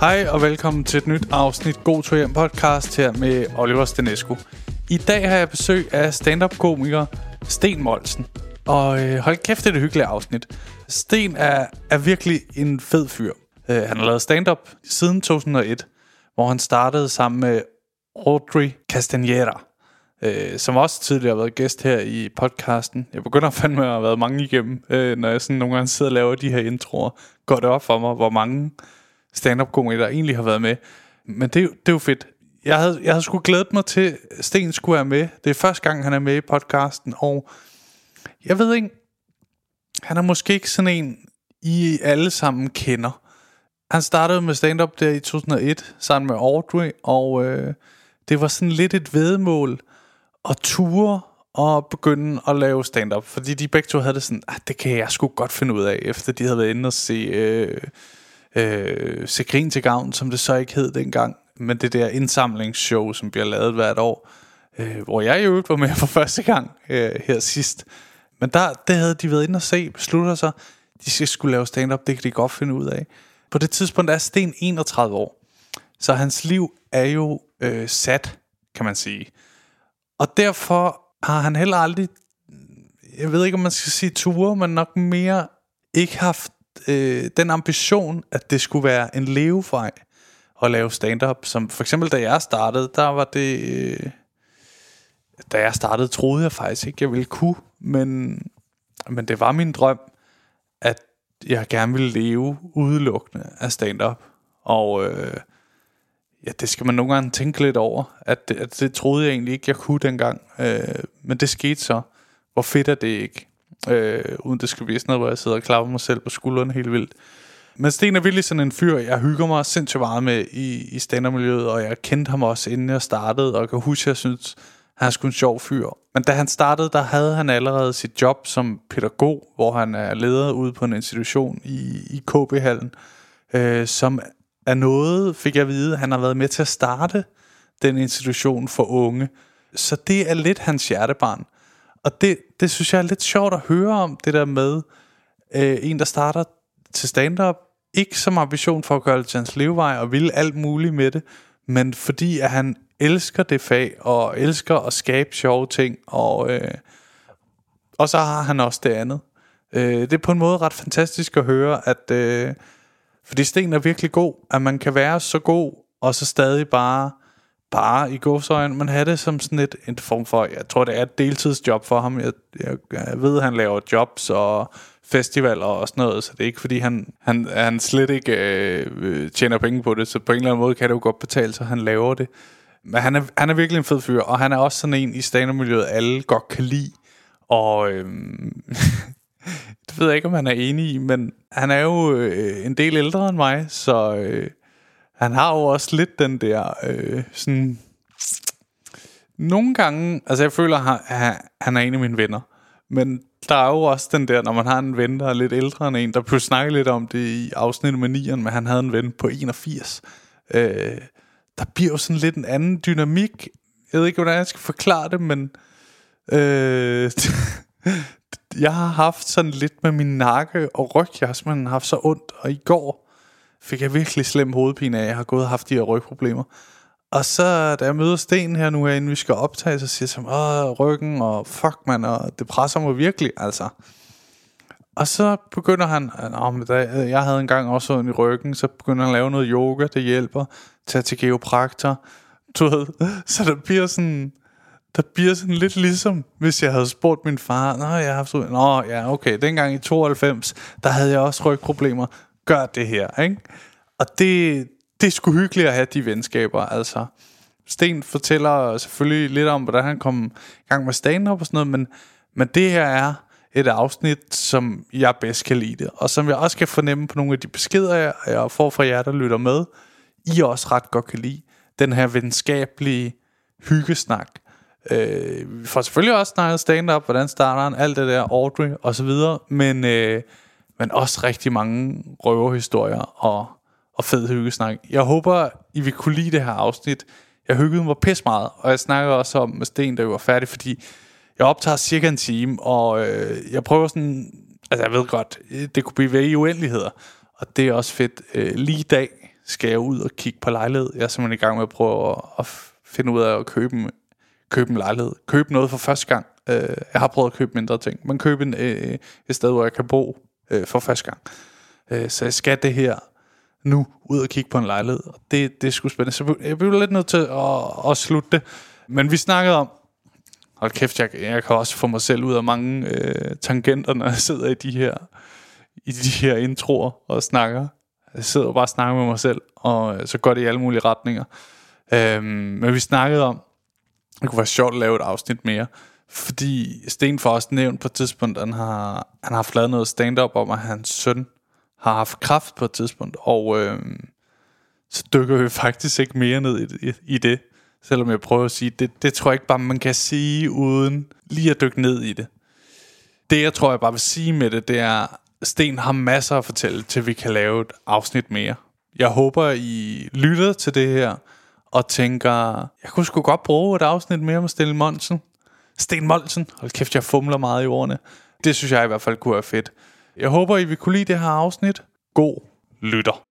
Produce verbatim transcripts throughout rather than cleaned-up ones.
Hej og velkommen til et nyt afsnit God to hjem podcast her med Oliver Stenescu. I dag har jeg besøg af stand-up-komiker Steen Molzen. Og øh, hold kæft, det er et hyggeligt afsnit. Steen er, er virkelig en fed fyr. Uh, han har lavet stand-up siden to tusind og et, hvor han startede sammen med Audrey Castaneda, uh, som også tidligere har været gæst her i podcasten. Jeg begynder fandme at have været mange igennem, uh, når jeg sådan nogle gange sidder og laver de her introer. Går det op for mig, hvor mange stand-up-komikere der egentlig har været med. Men det, det er jo fedt. Jeg havde, jeg havde sgu glædet mig til, at Steen skulle være med. Det er første gang, han er med i podcasten, og jeg ved ikke, han er måske ikke sådan en, I alle sammen kender. Han startede med stand-up der i to tusind og et, sammen med Audrey, og øh, det var sådan lidt et væddemål at ture og begynde at lave stand-up. Fordi de begge to havde det sådan, det kan jeg sgu godt finde ud af, efter de havde været inde og se, øh, øh, se Grin til Gavn, som det så ikke hed dengang. Men det der indsamlingsshow, som bliver lavet hvert år, øh, hvor jeg i øvrigt var med for første gang øh, her sidst. Men der, det havde de været inde og se, beslutter sig, de skal skulle lave stand-up, det kan de godt finde ud af. På det tidspunkt er Steen enogtredive år, så hans liv er jo øh, sat, kan man sige. Og derfor har han heller aldrig, jeg ved ikke om man skal sige ture, men nok mere ikke haft øh, den ambition, at det skulle være en levevej at lave stand-up. Som for eksempel da jeg startede, der var det... Øh, da jeg startede, troede jeg faktisk ikke, jeg ville kunne, men, men det var min drøm, at jeg gerne ville leve udelukkende af stand-up. Og øh, ja, det skal man nogle gange tænke lidt over, at det, at det troede jeg egentlig ikke, jeg kunne dengang. Øh, men det skete så. Hvor fedt er det ikke? Øh, uden det skal blive sådan noget, hvor jeg sidder og klapper mig selv på skulderen helt vildt. Men Steen er virkelig sådan en fyr, jeg hygger mig sindssygt meget med i, i stand-up-miljøet, og jeg kendte ham også, inden jeg startede, og jeg kan huske, jeg synes, han er sgu en sjov fyr. Men da han startede, der havde han allerede sit job som pædagog, hvor han er leder ude på en institution i, i K B-hallen, øh, som er noget, fik jeg at vide, han har været med til at starte den institution for unge. Så det er lidt hans hjertebarn. Og det, det synes jeg er lidt sjovt at høre om, det der med øh, en, der starter til stand-up, ikke som ambition for at gøre det til hans levevej og ville alt muligt med det, men fordi at han elsker det fag og elsker at skabe sjove ting, og, øh, og så har han også det andet. øh, Det er på en måde ret fantastisk at høre, at, øh, fordi Steen er virkelig god, at man kan være så god og så stadig bare Bare i gåseøjne, man har det som sådan et, en form for, jeg tror det er et deltidsjob for ham. Jeg, jeg, jeg ved han laver jobs og festivaler og sådan noget, så det er ikke fordi han, han, han slet ikke øh, tjener penge på det. Så på en eller anden måde kan det jo godt betale sig, han laver det. Men han er, han er virkelig en fed fyr, og han er også sådan en i stand-up-miljøet, alle godt kan lide. Og øh, det ved jeg ikke om han er enig i, men han er jo øh, en del ældre end mig, så øh, han har jo også lidt den der øh, sådan nogle gange, altså jeg føler han, han er en af mine venner, men der er jo også den der, når man har en ven, der er lidt ældre end en. Der blev snakket lidt om det i afsnit med nieren, men han havde en ven på enogfirs. øh, Der bliver jo sådan lidt en anden dynamik. Jeg ved ikke hvordan jeg skal forklare det, men øh, jeg har haft sådan lidt med min nakke og ryg. Jeg har simpelthen haft så ondt, og i går fik jeg virkelig slem hovedpine af, jeg har gået og haft de her rygproblemer. Og så da jeg møder Steen her nu, inden vi skal optage, så siger jeg, åh, ryggen og fuck man, og det presser mig virkelig, altså. Og så begynder han, jeg havde engang også ondt i ryggen, så begynder han at lave noget yoga, det hjælper, tage til kiropraktor, du ved. Så der bliver sådan, der bliver sådan lidt ligesom, hvis jeg havde spurgt min far, nå, jeg har haft, nå, ja, okay, dengang i tooghalvfems, der havde jeg også rygproblemer, gør det her, ikke? Og det, det er sgu hyggeligt at have de venskaber, altså. Steen fortæller selvfølgelig lidt om, hvordan han kom i gang med stand-up og sådan noget, men, men det her er et afsnit, som jeg bedst kan lide det, og som jeg også kan fornemme på nogle af de beskeder, jeg får fra jer, der lytter med, I også ret godt kan lide. Den her venskabelige hyggesnak. Øh, vi får selvfølgelig også snakket stand-up, hvordan starter han, alt det der, Audrey og så videre, men... Øh, Men også rigtig mange røverhistorier og, og fed hyggesnak. Jeg håber, I vil kunne lide det her afsnit. Jeg hyggede mig pis meget, og jeg snakker også om med Steen, der var færdig, fordi jeg optager cirka en time, og øh, jeg prøver sådan... Altså, jeg ved godt, det kunne blive ved i uendeligheder, og det er også fedt. Øh, lige i dag, skal jeg ud og kigge på lejlighed. Jeg er simpelthen i gang med at prøve at, at finde ud af at købe en, købe en lejlighed. Købe noget for første gang. Jeg har prøvet at købe mindre ting, men købe en, øh, et sted, hvor jeg kan bo øh, for første gang. Øh, så jeg skal det her nu ud og kigge på en lejlighed. Og det, det er sgu spændende. Så jeg blev lidt nødt til at, at slutte det. Men vi snakkede om, hold kæft, jeg, jeg kan også få mig selv ud af mange øh, tangenter, når jeg sidder i de her, i de her introer og snakker. Jeg sidder og bare og snakker med mig selv, og så går det i alle mulige retninger. Øhm, men vi snakkede om, det kunne være sjovt at lave et afsnit mere, fordi Steen for os nævnt på et tidspunkt, han har, han har haft lavet noget stand-up om, at hans søn har haft kræft på et tidspunkt, og øhm, så dykker vi faktisk ikke mere ned i, i, i det, selvom jeg prøver at sige, det, det tror jeg ikke bare, man kan sige, uden lige at dykke ned i det. Det, jeg tror, jeg bare vil sige med det, det er, Steen har masser at fortælle, til vi kan lave et afsnit mere. Jeg håber, I lytter til det her, og tænker, jeg kunne sgu godt bruge et afsnit mere med Steen Molzen. Steen Molzen, hold kæft, jeg fumler meget i ordene. Det synes jeg i hvert fald kunne være fedt. Jeg håber, I vil kunne lide det her afsnit. God lytter.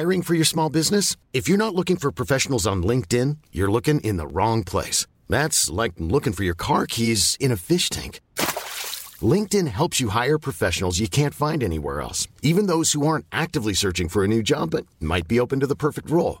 Hiring for your small business? If you're not looking for professionals on LinkedIn, you're looking in the wrong place. That's like looking for your car keys in a fish tank. LinkedIn helps you hire professionals you can't find anywhere else, even those who aren't actively searching for a new job but might be open to the perfect role.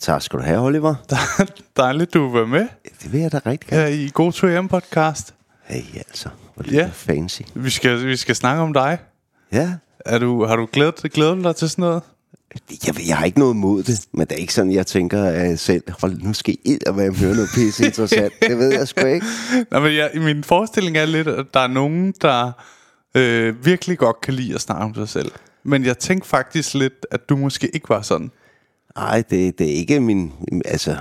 Tak skal du have, Oliver. Dejligt, du var med. Det vil jeg da rigtig gerne. Ja, i God to A M podcast. Hey, altså. Hvor lidt yeah. fancy. Vi skal, vi skal snakke om dig. Ja. Er du, har du glædet, glædet dig til sådan noget? Jeg, jeg har ikke noget mod det, men det er ikke sådan, jeg tænker uh, selv, hold nu skal I at være høre noget pisse interessant. Det ved jeg sgu ikke. Nå, men jeg, min forestilling er lidt, at der er nogen, der øh, virkelig godt kan lide at snakke om sig selv. Men jeg tænkte faktisk lidt, at du måske ikke var sådan. Nej, det, det er ikke min... Altså,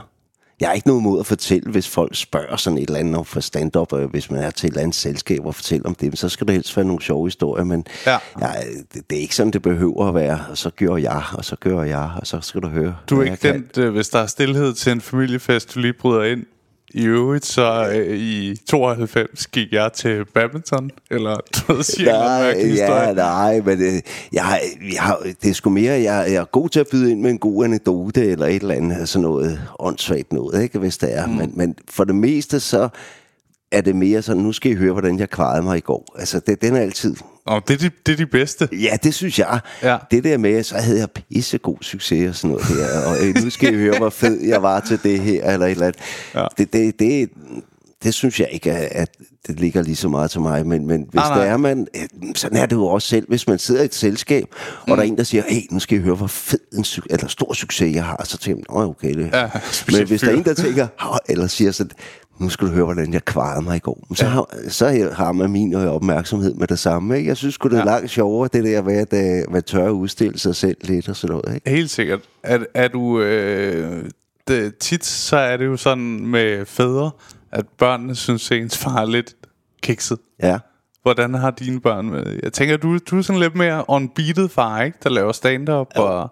jeg har ikke noget mod at fortælle, hvis folk spørger sådan et eller andet for stand-up, og hvis man er til et eller andet selskab og fortæller om det, så skal det helst være nogle sjove historier, men ja. jeg, det, det er ikke sådan, det behøver at være, og så gør jeg, og så gør jeg, og så skal du høre. Du er ikke den, kan. Hvis der er stillhed til en familiefest, du lige bryder ind. I øvrigt, så øh, i tooghalvfems gik jeg til badminton, eller noget cirkelmærkende historie. Ja, nej, men øh, jeg, jeg, det er sgu mere, jeg, jeg er god til at byde ind med en god anekdote, eller et eller andet, sådan noget åndssvagt noget, ikke, hvis det er. Mm. Men, men for det meste, så er det mere sådan, nu skal I høre, hvordan jeg kvarede mig i går. Altså, det, den er altid... Oh, det, er de, det er de bedste. Ja, det synes jeg. Ja. Det der med, så havde jeg pissegod succes og sådan noget her, og øh, nu skal I høre, hvor fed jeg var til det her, eller et eller andet. Ja. Det, det, det, det synes jeg ikke, at det ligger lige så meget til mig, men, men hvis ah, det er man, sådan er det jo også selv, hvis man sidder i et selskab, og mm. der er en, der siger, hey, nu skal I høre, hvor fed en su- eller stor succes jeg har, og så tænker man, åh, okay, det ja, men hvis fyr. der er en, der tænker, eller siger sådan, nu skal du høre, hvordan jeg kvarede mig i går. Så, ja. har, så har man min opmærksomhed med det samme, ikke? Jeg synes sgu, det er ja. langt sjovere, det der med at, at tør at udstille sig selv lidt og sådan noget, ikke? Helt sikkert. Er, er du... Øh, det, tit så er det jo sådan med fædre, at børnene synes, at ens far er lidt kikset. Ja. Hvordan har dine børn med? Jeg tænker, du, du er sådan lidt mere on-beatet far, ikke? Der laver stand-up ja. og...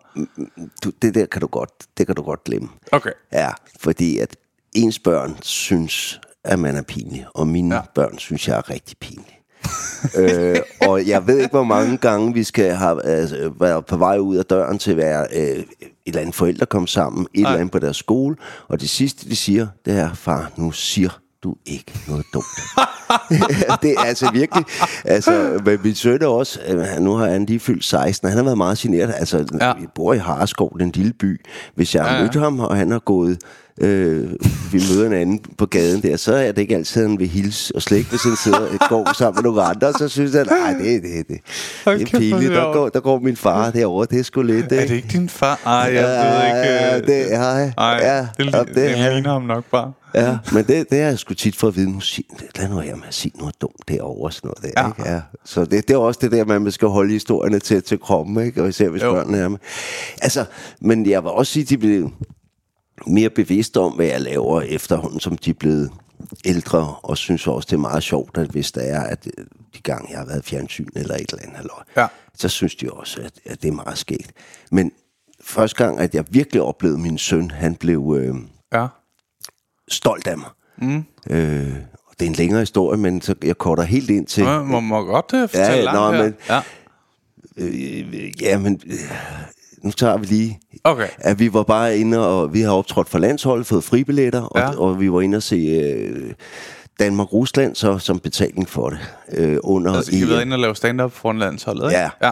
Du, det der kan du godt, det kan du godt glemme. Okay. Ja, fordi at ens børn synes, at man er pinlig, og mine ja. børn synes, jeg er rigtig pinlig. øh, og jeg ved ikke, hvor mange gange vi skal have altså, været på vej ud af døren til at være øh, et eller andet forældre kom sammen, et Ej. eller andet på deres skole, og det sidste, de siger, det er, far, nu siger du ikke noget dumt. Det er altså virkelig... Altså, men min søn er også... Nu har han lige fyldt seksten, og han har været meget generet. Altså, ja. jeg bor i Harreskov, den lille by. Hvis jeg har ja, ja. mødt ham, og han har gået... øh, vi møder en anden på gaden der, så er det ikke altid, han vil hilse og slække, hvis han sidder og går sammen med nogle andre, så synes han, nej, det er det, det. Okay, det er pinligt, der går, der går min far derovre, det er sgu lidt. Det. Er det ikke din far? Ej, jeg ja, ved ikke. Øh, det, ej, ej, ja, det, det, det, det ligner ham nok bare. Ja, men det, det er jeg sgu tit for at vide, nu sig, lad nu her med at sige noget dumt derovre og sådan noget der, ja. Ikke? Ja. Så det, det er også det der, man skal holde historierne til, til kroppen, ikke? Og især hvis børnene er med. Altså, men jeg vil også sige, de blev mere bevidste om, hvad jeg laver efterhånden, som de er blevet ældre, og synes også, det er meget sjovt, at hvis der er, at de gange jeg har været fjernsyn eller et eller andet, halløj, ja. Så synes de også, at, at det er meget skægt. Men første gang, at jeg virkelig oplevede min søn, han blev øh, ja. stolt af mig. Mm. Øh, og det er en længere historie, men så jeg korter helt ind til... Nå, må man godt det fortælle ja, langt nå, men, ja. Øh, ja, men... Øh, nu tager vi lige, okay. At vi var bare inde, og vi har optrådt for landsholdet, fået fribilletter, og, ja. Og vi var inde og se øh, Danmark-Rusland, så som betaling for det. Øh, under altså, I var inde og lave stand-up foran landsholdet, ikke? Ja. Ja.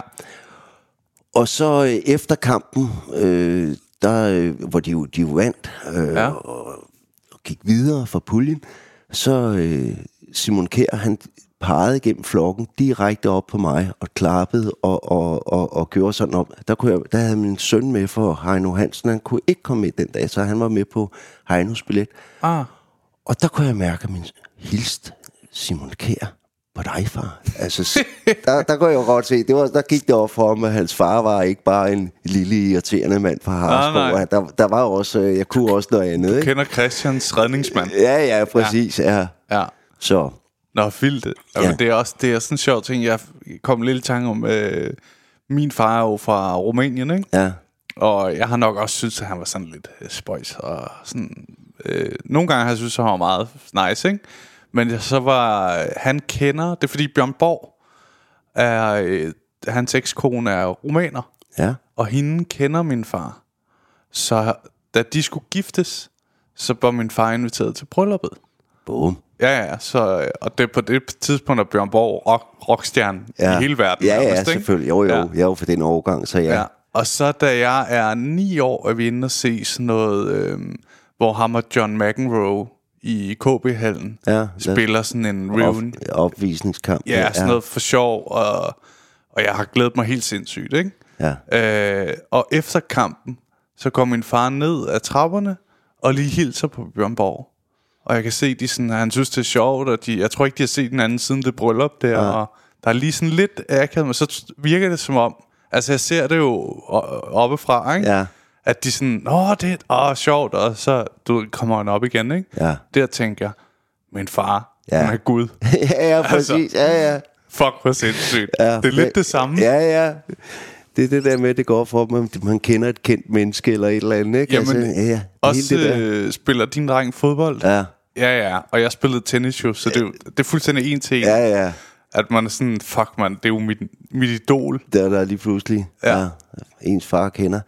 Og så øh, efter kampen, øh, der, øh, hvor de jo de vandt, øh, ja. og, og gik videre fra puljen, så øh, Simon Kjær, han... pegede gennem flokken direkte op på mig og klappede og, og, og, og gjorde sådan om. Der, kunne jeg, der havde min søn med for Heino Hansen, han kunne ikke komme med den dag, så han var med på Heinos billet. Ah. Og der kunne jeg mærke, at min hilste Simon Kjær på dig, far. Altså, der, der kunne jeg jo godt se, det var, der gik det op for ham, at hans far var ikke bare en lille irriterende mand fra Harreskov. Ah, der, der var også, jeg kunne også noget andet. Du ikke? Kender Christians redningsmand. Ja, ja, præcis. Ja. Ja. Ja. Så... Nå, vildt. Ja. Det er også det er sådan en sjov ting. Jeg kom lidt i tanke om øh, min far er jo fra Rumænien, ikke? Ja. Og jeg har nok også synes, at han var sådan lidt øh, spøjs og sådan. Øh, nogle gange har jeg synes, at han var meget nice, ikke? Men så var øh, han kender det er fordi Bjørn Borg er øh, hans ekskone er rumæner. Ja. Og hende kender min far. Så da de skulle giftes, så var min far inviteret til brylluppet. Boom. Ja, ja, så, og det er på det tidspunkt, at Bjørn Borg rock, rockstjerne ja. I hele verden. Ja, ja, selvfølgelig. Jo, jo, ja. Jeg er jo for den årgang, så ja. Ja. Og så da jeg er ni år, er vi inde og se sådan noget, øhm, hvor ham og John McEnroe i K B-hallen ja, spiller sådan en reunion. Op, opvisningskamp. Ja, sådan ja. Noget for sjov, og, og jeg har glædet mig helt sindssygt, ikke? Ja. Øh, og efter kampen, så kom min far ned af trapperne og lige hilser på Bjørn Borg. Og jeg kan se, de sådan, han synes, det er sjovt, og de, jeg tror ikke, de har set den anden siden det bryllup der, ja. Og der er lige sådan lidt akavet, men så virker det som om, altså jeg ser det jo oppefra, ikke? Ja. At de sådan, åh, det er åh, sjovt, og så du, kommer han op igen, ikke? Ja. Der tænker jeg, min far, ja. Han er Gud. Ja, ja, præcis, altså, ja, ja. Fuck, hvor sindssygt. Ja, det er lidt det samme. Ja, ja. Det er det der med, det går for, at man, man kender et kendt menneske eller et eller andet, ikke? Jamen, altså, ja, også øh, spiller din dreng fodbold? Ja. Ja, ja, og jeg spillede tennis jo, så ja. det, det er fuldstændig en til en. Ja, ja. At man er sådan, fuck man, det er jo mit, mit idol. Der der lige pludselig, ja. Ja, ens far kender.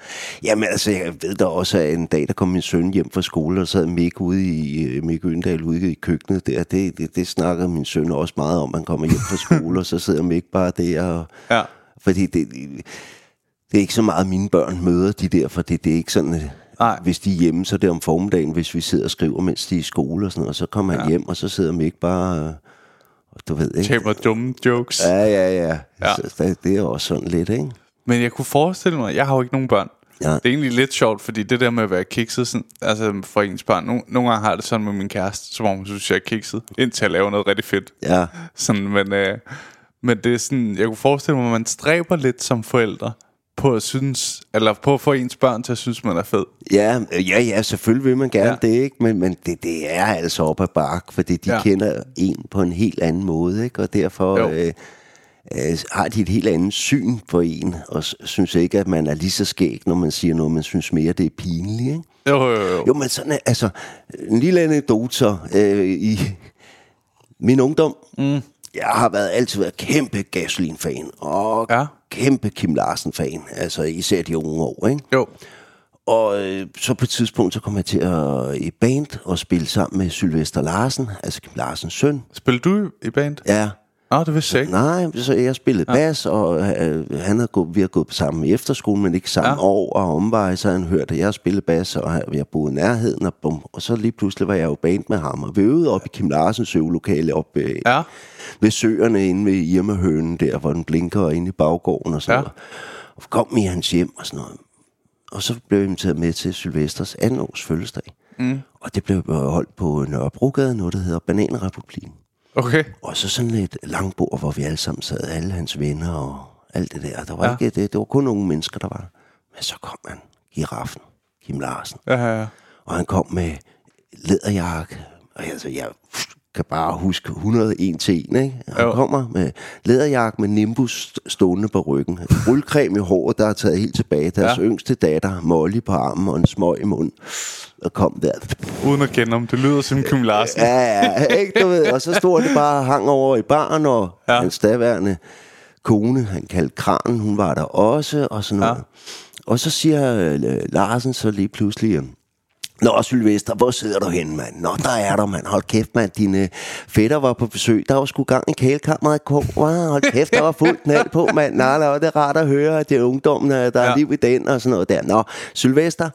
Jamen altså, jeg ved da også, at en dag, der kom min søn hjem fra skole, og sad Mick ude i, Mick Øndal ude i køkkenet der, det, det, det snakker min søn også meget om, han kommer hjem fra skole, og så sidder Mick bare der, og... Ja. Fordi det, det er ikke så meget, mine børn møder de der, for det, det er ikke sådan, nej. Hvis de er hjemme, så er det om formiddagen, hvis vi sidder og skriver, mens de er i skole og sådan noget, og så kommer han ja. Hjem, og så sidder man ikke bare, du ved ikke. Taber dumme jokes. Ja, ja, ja. ja. Så, det er også sådan lidt, ikke? Men jeg kunne forestille mig, jeg har jo ikke nogen børn. Ja. Det er egentlig lidt sjovt, fordi det der med at være kikset, sådan, altså for ens barn, nogle, nogle gange har jeg det sådan med min kæreste, som om hun synes, jeg er kikset, indtil jeg laver noget rigtig fedt. Ja. Sådan, men... Øh, Men det er sådan, jeg kunne forestille mig, at man stræber lidt som forældre på at synes, eller på at få ens børn til at synes, man er fed. Ja, ja, ja, selvfølgelig vil man gerne ja. Det, ikke? Men, men det, det er altså op ad bakke, fordi de ja. Kender en på en helt anden måde, ikke? Og derfor øh, øh, har de et helt andet syn på en, og synes ikke, at man er lige så skæg, når man siger noget, man synes mere, det er pinligt, ikke? Jo, jo, jo. Jo, men sådan, altså, en lille anekdote så, øh, i min ungdom... Mm. Jeg har været, altid været kæmpe Gasolin-fan, og ja. Kæmpe Kim Larsen-fan, altså især de unge år, ikke? Jo. Og øh, så på et tidspunkt, så kom jeg til at i band og spille sammen med Sylvester Larsen, altså Kim Larsens søn. Spillede du i band? Ja. Ah, det vidste jeg ikke. Nej, så jeg spillede ja. bas, og øh, han havde gået, vi havde gået sammen i efterskolen, men ikke samme ja. år og omveje, så han hørte, at jeg spillede bas, og jeg boede i nærheden, og bum, og så lige pludselig var jeg jo band med ham, og vi øvede op i Kim Larsens øvelokale op øh, ja. ved søerne inde ved Irmehønen der, hvor den blinker inde i baggården og sådan ja. Og kom i hans hjem og sådan noget. Og så blev jeg inviteret med til Sylvesters anden års fødselsdag. Mm. Og det blev holdt på Nørrebrogade, noget der hedder Bananrepublikken. Okay. Og så sådan et langbord, hvor vi alle sammen sad, alle hans venner og alt det der. Der var ja. ikke det, det var kun nogle mennesker, der var. Men så kom han, giraffen, Kim Larsen. Ja, ja, ja. Og han kom med læderjakke. Og altså, jeg kan bare huske hundrede og en til en, ikke? Han jo. kommer med læderjakke med Nimbus stående på ryggen. Rullecreme i håret, der er taget helt tilbage. Deres ja. yngste datter, Molly på armen og en smøg i munden. Og kom der. Uden at kende ham. Det lyder som Kim Larsen. Ja, ja, ikke, du ved. Og så stod det bare hang over i baren, og ja. hans daværende kone, han kaldte Kranen, hun var der også, og sådan noget. Ja. Og så siger Larsen så lige pludselig... Nå, Sylvester, hvor sidder du henne, mand? Nå, der er der, mand. Hold kæft, mand. Dine fætter var på besøg. Der var sgu gang i kælekammeret. Wow, hold kæft, der var fuldt knald på, mand. Nå, det er rart at høre, at det er ungdommen, der er ja. liv i den og sådan noget der. Nå, Sylvester,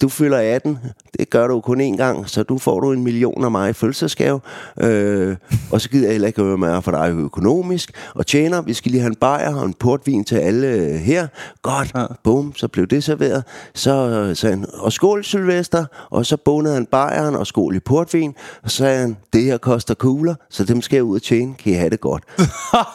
du fylder atten. Det gør du kun én gang, så du får du en million af mig i fødselsdagsgave. Øh, og så gider jeg heller ikke høre mere for dig økonomisk. Og tjener, vi skal lige have en bajer og en portvin til alle her. Godt, ja. Bum, så blev det serveret. Så sagde han, og skål Sylvester. Og så bonede han bajeren og skål i portvin. Og så sagde han, det her koster kugler, så dem skal jeg ud og tjene. Kan I have det godt?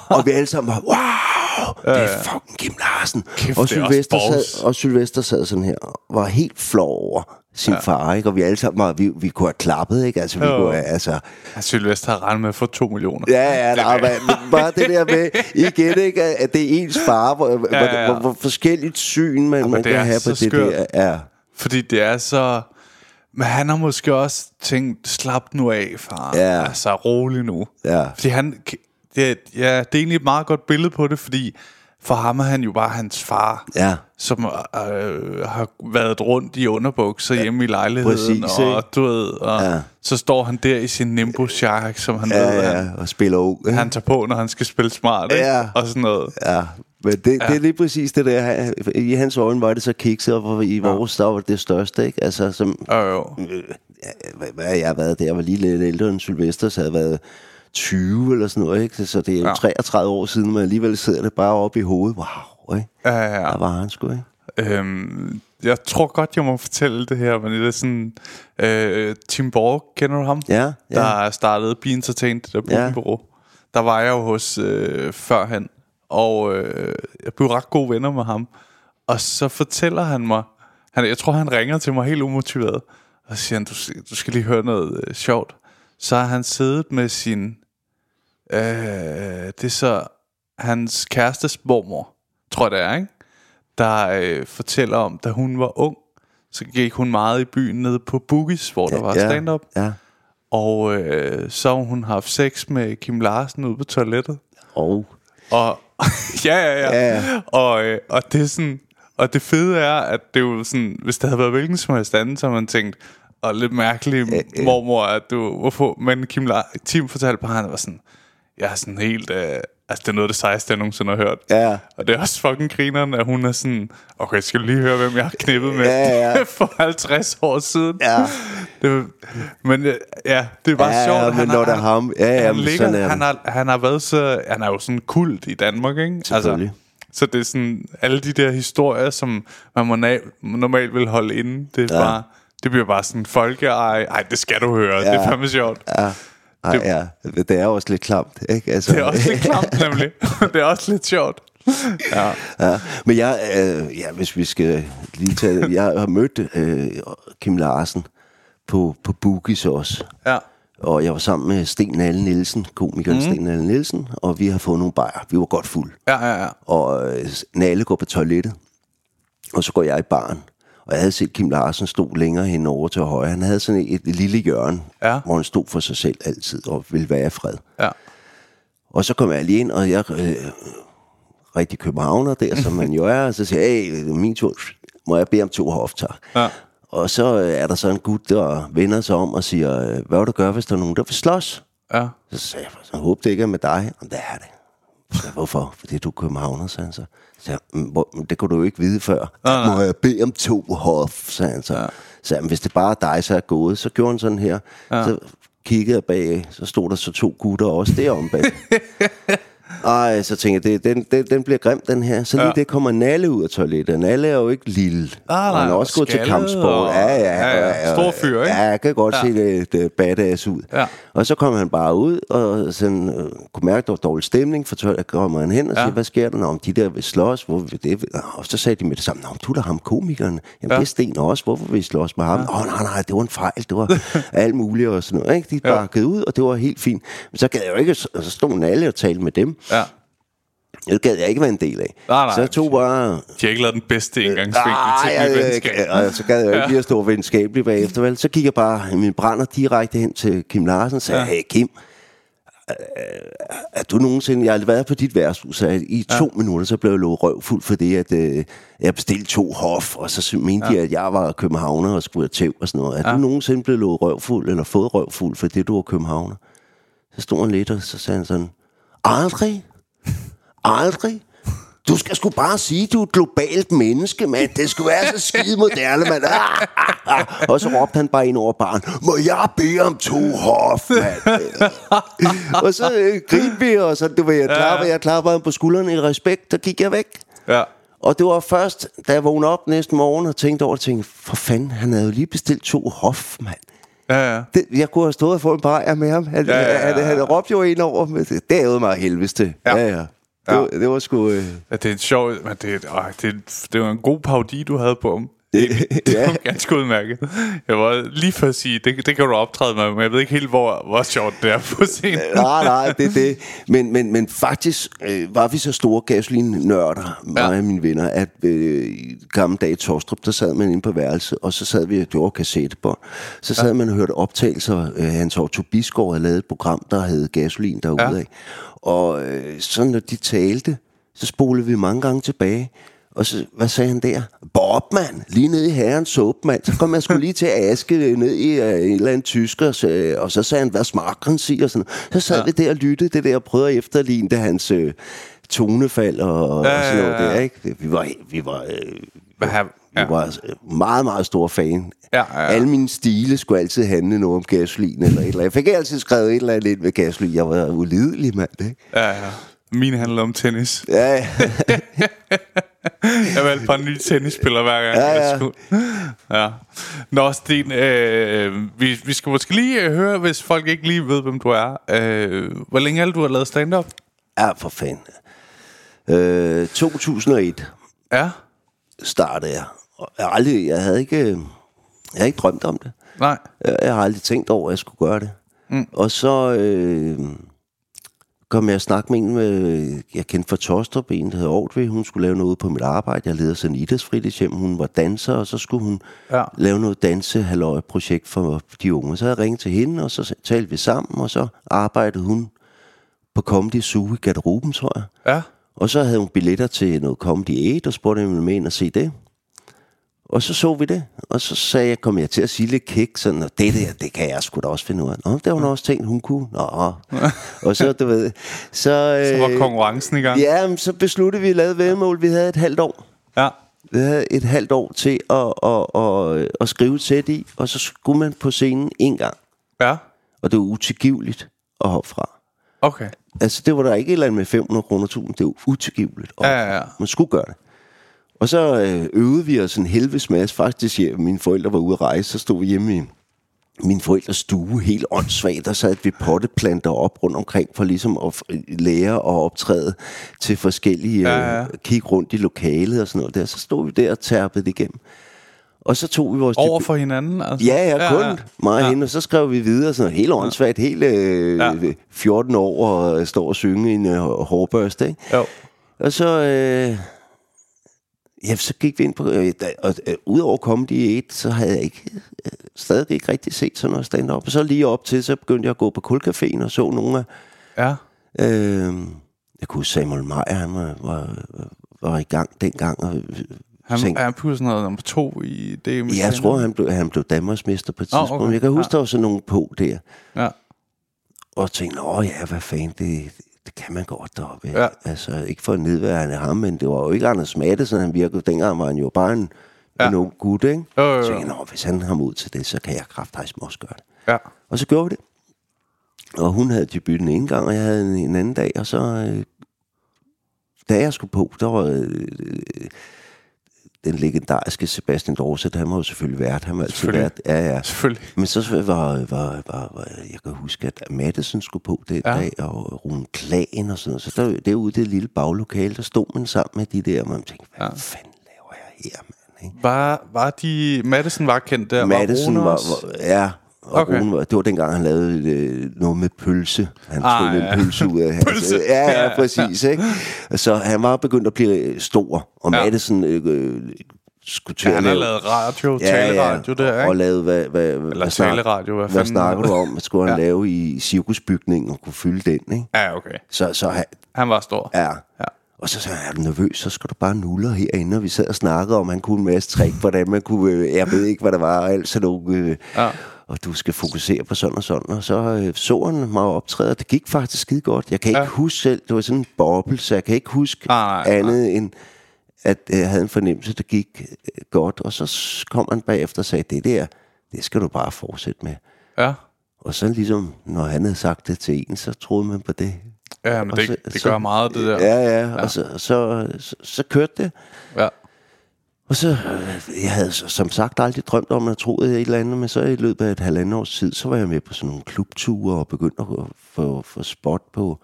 Og vi alle sammen var, wow, det er fucking Kim Larsen. Kæft, og, Sylvester sad, og Sylvester sad sådan her, var helt flov over sin ja. far, ikke? Og vi alle sammen var, vi, vi kunne have klappet, ikke? Altså, vi jo. kunne have, altså... Sylvester har regnet med at få to millioner. Ja, ja, nej, man, bare det der med, igen, ikke? At det er ens far, hvor, ja, ja, ja. hvor, hvor forskelligt syn, man, ja, man kan have på det skørt. Der. Ja. Fordi det er så... Men han har måske også tænkt, slap nu af, far. Ja. Altså, rolig nu. Ja. Fordi han... Det, ja, det er egentlig et meget godt billede på det, fordi... For ham er han jo bare hans far, ja. som øh, har været rundt i underbukser ja. hjemme i lejligheden. Præcis, og du ved, og ja. så står han der i sin Nimbus-jakke, som han ja, ved, ja. Han, og spiller ung. Han tager på, når han skal spille smart, ja. ikke? Og sådan noget. Ja. Men det, ja. det er lige præcis det der. I hans øjne var det så kikset, og i vores ja. dag var det det største, ikke? Altså, som, jo, jo. Øh, hvad har jeg været der? Jeg var lige lidt ældre end Sylvester, så havde været... tyve eller sådan noget, ikke? Så det er jo ja. treogtredive år siden, men alligevel sidder det bare oppe i hovedet. Wow, ikke? Ja, ja, ja. Der var han sgu, ikke? Øhm, jeg tror godt, jeg må fortælle det her, men det er sådan... Øh, Tim Borg, kender du ham? Ja, ja. Der startede Be Entertained, det der booking-bureau. Ja. Der var jeg jo hos øh, førhen, og øh, jeg blev ret gode venner med ham. Og så fortæller han mig... Han, jeg tror, han ringer til mig helt umotiveret, og siger han, du, du skal lige høre noget øh, sjovt. Så har han siddet med sin... Øh, det er så hans kærestes mormor, tror jeg det er, ikke? Der øh, fortæller om, da hun var ung, så gik hun meget i byen nede på Boogies, hvor ja, der var stand-up. Ja. Og øh, så hun har haft sex med Kim Larsen ude på toilettet. Oh. Og ja, ja, ja. ja, ja. Og, øh, og det er sådan, og det fede er, at det er jo sådan, hvis der havde været hvilken som helst anden, så havde man tænkt, og lidt mærkelig ja, ja. mormor, at du hvorfor, men Kim La- Tim fortalte på, han var sådan, jeg er sådan helt, øh, altså det er noget det sejeste, jeg nogensinde har hørt. Ja. Og det er også fucking grineren, at hun er sådan, okay, skal du lige høre, hvem jeg har knippet med ja, ja. for halvtreds år siden. Ja. Det, men ja, det er bare ja, sjovt, ja, han, har, han, ham. Ja, ja, han ligger, sådan, ja. han har, han har været så, han er jo sådan kult i Danmark, ikke? Altså, så det er sådan, alle de der historier, som man må na- normalt vil holde inde, det er ja. bare... Det bliver bare sådan folkeeje. Ej, det skal du høre. Ja, det er fandme sjovt. Ja. Ej, det, ja. det er også lidt klamt, ikke? Altså. Det er også lidt klamt, nemlig. Det er også lidt sjovt. Ja. Ja. Men jeg, øh, ja, hvis vi skal lige tage, jeg har mødt øh, Kim Larsen på, på Boogies også. Ja. Og jeg var sammen med Steen Nalle Nielsen, komikeren mm. Steen Nalle Nielsen, og vi har fået nogle bajer. Vi var godt fulde. Ja, ja, ja. Og øh, Nalle går på toilettet, og så går jeg i baren. Og jeg havde set Kim Larsen stod længere henover til højre. Han havde sådan et, et lille hjørne, ja. hvor han stod for sig selv altid og ville være i fred. Ja. Og så kom jeg lige ind, og jeg øh, rigtig københavner der, som man jo er. Og så siger jeg, hey, min tur, må jeg bede om to hoftak? Ja. Og så øh, er der så en gut, der vender sig om og siger, hvad vil du gøre, hvis der er nogen, der vil slås? Ja. Så sagde jeg, jeg håber det ikke er med dig. Jamen, det er det. Så hvorfor? Fordi du er københavner, sagde han så. Så jeg, det kunne du jo ikke vide før. Nej, nej. Må jeg bede om to hof, sagde han så. Ja. Så jamen, hvis det bare er dig, så er gået. Så gjorde han sådan her. Ja. Så kiggede jeg bag, så stod der så to gutter også derom bag. Ej, så tænkte jeg, det, den, den, den bliver grim, den her. Så lige ja. det kommer Nalle ud af toilettet. Nalle er jo ikke lille. Ah, nej, han er også gået til kampsport. Og... Ja, ja, ja, ja, ja. Stor fyr, ikke? Ja, jeg kan godt ja. se det, det badass ud. Ja. Og så kom han bare ud, og sådan, øh, kunne mærke, at der var dårlig stemning. For så kommer han hen og siger, ja. hvad sker der? Nå, de der vil slås, hvorfor vil det? Og så sagde de med det samme, nå, du der ham komikeren. Jamen, ja. det er Steen også, hvorfor vil I slås med ham? Åh, ja. oh, nej, nej, det var en fejl, det var alt muligt og sådan noget. Ikke? De ja. bakkede ud, og det var helt fint. Men så gad jeg jo ikke, så stod Nalle og talte med dem. Ja. Det gad jeg ikke være en del af. Nej, nej. Så jeg tog bare... De har ikke lavet den bedste engangsvinkel til mit venskab. Og så gad jeg jo ikke lige at stå venskabelig bagefter, vel? Så gik jeg bare min brænder direkte hen til Kim Larsen og sagde, ja. hey Kim, er du nogensinde... Jeg har været på dit værtshus, og i ja. to minutter, så blev jeg lovet røvfuld for det, at øh, jeg bestilte to hof, og så mente ja. de, at jeg var københavner og skulle have tæv og sådan noget. Er ja. du nogensinde blevet lovet røvfuld, eller fået røvfuld for det, du var københavner? Så stod han lidt, og så sagde han sådan... Aldrig, aldrig. Du skal sgu bare sige, du er et globalt menneske, mand. Det skulle være så skide moderne, mand. Ah, ah, ah. Og så råbte han bare ind over baren. Må jeg bede om to hof, mand? Og så øh, grinte vi, og så du ved, jeg klapper, jeg klapper ham på skulderen i respekt, der gik jeg væk. Ja. Og det var først, da jeg vågnede op næste morgen og tænkte over, tænkte, for fanden, han havde jo lige bestilt to hof, mand. Ja, ja. Det, jeg kunne have stået og fået en bajer med ham. Han, ja, ja, ja. han, han, han råbte jo en over med det. Det er jo meget helveste. Ja, ja. ja. Det, ja. Var, det var sgu... Øh... Ja, det er en sjov... Men det, øh, det, det var en god parodi, du havde på ham. Det, det, det ja. var ganske udmærket. Jeg var lige for at sige, det, det kan du optræde med, men jeg ved ikke helt, hvor, hvor sjovt det er på scenen. Nej, nej, det er det. Men, men, men faktisk øh, var vi så store gasoline-nørder, mange ja. af mine venner, at øh, i gamle dage i Torstrup, der sad man inde på værelset, og så sad vi, det var kassettebånd, så sad ja. man og hørte optagelser. Øh, Hans Otto Bisgaard havde lavet et program, der havde gasoline derude ja. af. Og øh, så når de talte, så spolede vi mange gange tilbage. Og så, hvad sagde han der? Bobmand, lige nede i herrens såbmand. Så kom jeg sgu lige til at aske ned i uh, en eller anden tysker, så, og så sagde han, hvad smakkeren siger. Så sad vi ja. der og lyttede det der, og prøvede at efterligne det, hans uh, tonefald og, ja, og sådan noget ja, ja. der, ikke? Vi var, vi var, øh, ja. vi var meget, meget store fan. Ja, ja, ja. Alle mine stile skulle altid handle noget om gasolin eller et eller andet. Jeg fik altid skrevet et eller andet ind med gasolin. Jeg var ulidelig, mand, ikke? Ja, ja. Min handler om tennis. Ja, ja. Jeg valgte bare en ny tennisspiller hver gang. Ja, ja. ja. Nå, Steen, øh, vi, vi skal måske lige høre, hvis folk ikke lige ved, hvem du er. Øh, hvor længe er det, du har lavet stand-up? Ja, for fanden. Øh, to tusind og et ja. startede jeg. Jeg, aldrig, jeg, havde ikke, jeg havde ikke drømt om det. Nej. Jeg, jeg har aldrig tænkt over, at jeg skulle gøre det. Mm. Og så... Øh, kom jeg og snakke med en, med, jeg kendte fra Torstrup, en, der hedder Audrey. Hun skulle lave noget på mit arbejde. Jeg leder sådan Idas fritidshjem. Hun var danser, og så skulle hun ja. lave noget dansehalløj-projekt for de unge. Så jeg ringede til hende, og så talte vi sammen, og så arbejdede hun på Comedy Zoo i garderoben, tror jeg. Ja. Og så havde hun billetter til noget Comedy otte, og spurgte, om jeg ville med ind og se det. Og så så vi det, og så sagde jeg, kom jeg til at sige lidt kæk, sådan, og det der, det kan jeg sgu da også finde ud af. Nå, det var hun også tænkt, hun kunne. Nå, og så, du ved, så... Øh, så var konkurrencen i gang. Ja, men så besluttede vi at lave væddemål. Vi havde et halvt år. Ja. Vi havde et halvt år til at, at, at, at, at skrive et sæt i, og så skulle man på scenen en gang. Ja. Og det var utilgiveligt at hoppe fra. Okay. Altså, det var der ikke et eller andet med fem hundrede kroner tusind. Det var utilgiveligt. Ja, ja, ja. Man skulle gøre det. Og så øvede vi os en helvedes masse. Faktisk, ja, mine forældre var ude at rejse, så stod vi hjemme i mine forældres stue, helt åndssvagt, og satte vi potteplanter op rundt omkring, for ligesom at lære og optræde til forskellige, ja, ja. kigge rundt i lokalet og sådan noget der. Så stod vi der og tærpede det igennem. Og så tog vi vores... Over for hinanden? Altså. Ja, ja, kun ja, ja. mig ja. hende. Og så skrev vi videre sådan helt åndssvagt, helt øh, ja. fjorten år og står og synge i en øh, hårbørste, ikke? Jo. Og så... Øh, ja, så gik vi ind på... Øh, og øh, udover Comedy otte, så havde jeg ikke, øh, stadig ikke rigtig set sådan noget stand-up. Og så lige op til, så begyndte jeg at gå på Kulcaféen og så nogle af... Ja. Øh, jeg kunne huske, Samuel Meier, han var, var, var i gang dengang. Og, han tænkte, er på sådan noget nummer to i det... Ja, jeg tror, han blev, han blev Danmarksmester på et tidspunkt. Oh, okay. Jeg kan huske, ja. der var sådan nogle på der. Ja. og tænkte, åh ja, hvad fanden, det, det kan man godt deroppe. Ja. Altså, ikke for at nedværende ham, men det var jo ikke Anders Madsen, han virkede. Dengang var han jo bare en, ja. en ung gut, ikke? Jo, jo, jo. Så tænkte jeg, hvis han har mod til det, så kan jeg krafthejsen også gøre det. Ja. Og så gjorde vi det. Og hun havde debut den ene gang, og jeg havde en, en anden dag, og så... Øh, da jeg skulle på, der var... Øh, den legendariske Sebastian Dorset, han var jo selvfølgelig vært. Han var altid vært. Ja, ja. Selvfølgelig. Men så var, var, var, var... Jeg kan huske, at Madison skulle på den ja. dag, og Rune Klagen og sådan noget. Så der, derude i det lille baglokale, der stod man sammen med de der, og man tænkte, hvad ja. fanden laver jeg her, mand? Var, var de... Madison var kendt der, Madison var Rune også? Var, ja, og okay. Rune var... Det var dengang, han lavede øh, noget med pølse. Han ah, tryllede ja. en pølse ud af hans... Pølse! Ja, ja, præcis, ja. ikke? Så han var begyndt at blive stor, og ja. Madison... Øh, skulle ja, han har lavet radio, ja, taleradio ja, der, ikke? Og lavet, hvad, hvad, Eller hvad, taleradio, hvad, hvad snakker du om? Hvad skulle han ja. lave i cirkusbygningen og kunne fylde den, ikke? Ja, okay. Så, så han, han var stor. Ja. ja. Og så sagde jeg, er du nervøs, så skal du bare nuller herinde. Og vi sad og snakkede om, han kunne en masse trick, hvordan man kunne... Jeg ved ikke, hvad der var, og alt sådan noget. Ja. Og du skal fokusere på sådan og sådan. Og så øh, så han mig optræde, det gik faktisk skide godt. Jeg kan ikke ja. huske selv, det var sådan en boble, så jeg kan ikke huske nej, nej, andet nej. end... at jeg havde en fornemmelse, der gik godt, og så kom han bagefter og sagde, det der, det skal du bare fortsætte med. Ja. Og så ligesom, når han havde sagt det til en, så troede man på det. Ja, men det, så, det gør så, meget, det der. Ja, ja, ja. og så, så, så, så kørte det. Ja. Og så, jeg havde som sagt aldrig drømt om, at jeg troede et eller andet, men så i løbet af et halvandet års tid, så var jeg med på sådan nogle klubture, og begyndte at få, få spot på,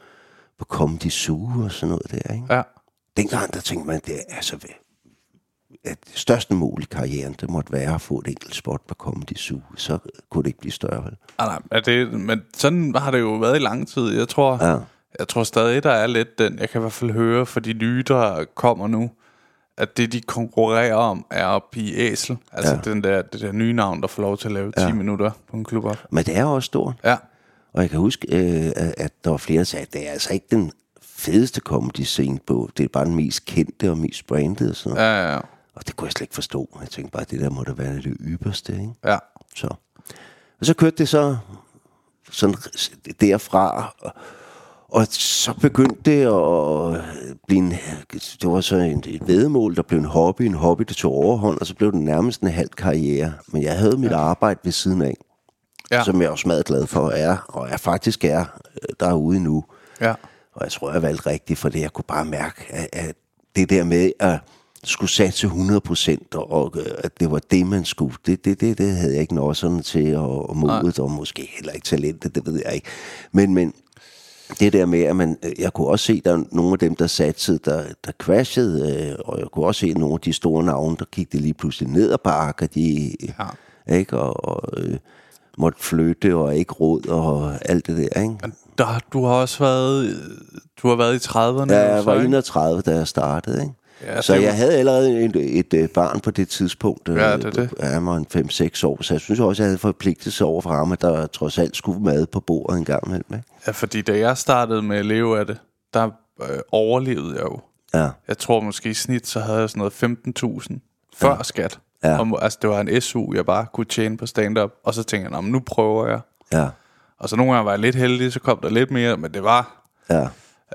på Comedy Zoo og sådan noget der, ikke? Ja. Dengang, der tænkte man, det er altså, at det største mål i karrieren, det måtte være at få et enkelt spot på Comedy Zoo, så kunne det ikke blive større. Ah, nej, det, men sådan har det jo været i lang tid. Jeg tror, ja. jeg tror stadig, der er lidt den, jeg kan i hvert fald høre for de nye, der kommer nu, at det, de konkurrerer om, er at blive æsel. Altså ja. den der, det der nye navn, der får lov til at lave ti ja. minutter på en klub op. Men det er også stort. Ja. Og jeg kan huske, øh, at der var flere, der sagde, at det er altså ikke den... fedeste comedy-scene på. Det er bare den mest kendte og mest brandede og sådan noget. Ja, ja, ja. Og det kunne jeg slet ikke forstå. Jeg tænkte bare, det der må da være det ypperste, ikke? Ja. Så. Og så kørte det så sådan derfra, og, og så begyndte det at blive en... Det var så en, et væddemål, der blev en hobby, en hobby, der tog overhånd, og så blev det nærmest en halv karriere. Men jeg havde mit ja. arbejde ved siden af, ja. som jeg også meget glad for er, og jeg faktisk er derude nu. Ja. Og jeg tror, jeg valgte rigtigt, for det jeg kunne bare mærke, at, at det der med at skulle satse hundrede procent, og at det var det, man skulle, det, det, det, det havde jeg ikke noget sådan til, og, og modet, og måske heller ikke talentet, det ved jeg ikke. Men, men det der med, at man, jeg kunne også se, der er nogle af dem, der satsede, der, der crashede, og jeg kunne også se nogle af de store navne, der gik det lige pludselig ned ad bakke, de, ja. ikke, og, og måtte flytte, og ikke råd, og alt det der, ikke? Men der, du har også været, du har været i trediverne. Ja, jeg var enogtredive, da jeg startede, ikke? Ja, så jeg var... havde allerede et, et barn på det tidspunkt. Ja, det er det. Jeg var en fem seks år, så jeg synes også, jeg havde forpligtelse over for ham, at der trods alt skulle mad på bordet en gang imellem, ikke? Ja, fordi da jeg startede med at leve af det, der øh, overlevede jeg jo. Ja. Jeg tror måske i snit, så havde jeg sådan noget femten tusind før ja. skat. Ja. Og, altså, det var en S U, jeg bare kunne tjene på stand-up, og så tænkte jeg, nu prøver jeg. Ja. Og så nogle gange var jeg lidt heldig, så kom der lidt mere, men det var... Ja.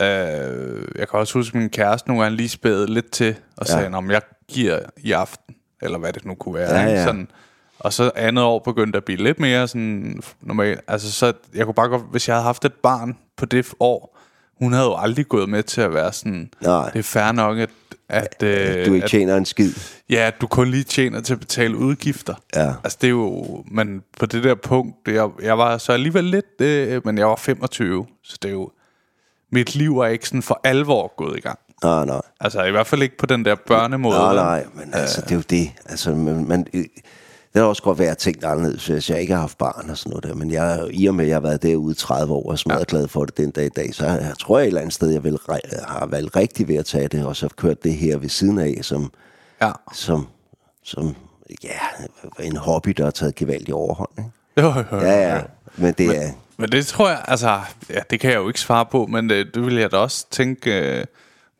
Øh, jeg kan også huske, min kæreste nogle gange lige spædede lidt til, og sagde, ja. om jeg giver i aften, eller hvad det nu kunne være. Ja, ja. Sådan. Og så andet år begyndte der at blive lidt mere sådan normalt. Altså, så jeg kunne bare godt... Hvis jeg havde haft et barn på det år, hun havde jo aldrig gået med til at være sådan... Nej. Det er fair nok, at... At, øh, du ikke tjener at, en skid. Ja, at du kun lige tjener til at betale udgifter. Ja. Altså det er jo, men på det der punkt, jeg, jeg var så alligevel lidt, øh, men jeg var femogtyve, så det er jo, mit liv er ikke sådan for alvor gået i gang. Nej, nej. Altså i hvert fald ikke på den der børnemåde. Nej, nej, men altså det er jo det. Altså man, man øh, det har også godt været tænkt anderledes, hvis jeg ikke har haft barn og sådan noget der. Men jeg, i og med, at jeg har været derude tredive år og er meget glad for det den dag i dag, så jeg, jeg tror jeg et eller andet sted, jeg vil, har valgt rigtigt ved at tage det, og så kørt det her ved siden af, som, ja. som, som ja, en hobby, der har taget gevaldigt overhånd. Ikke? Jo, jo, jo. Ja, ja. Men det men, er... Men det tror jeg, altså, ja, det kan jeg jo ikke svare på, men det, det vil jeg da også tænke... Øh,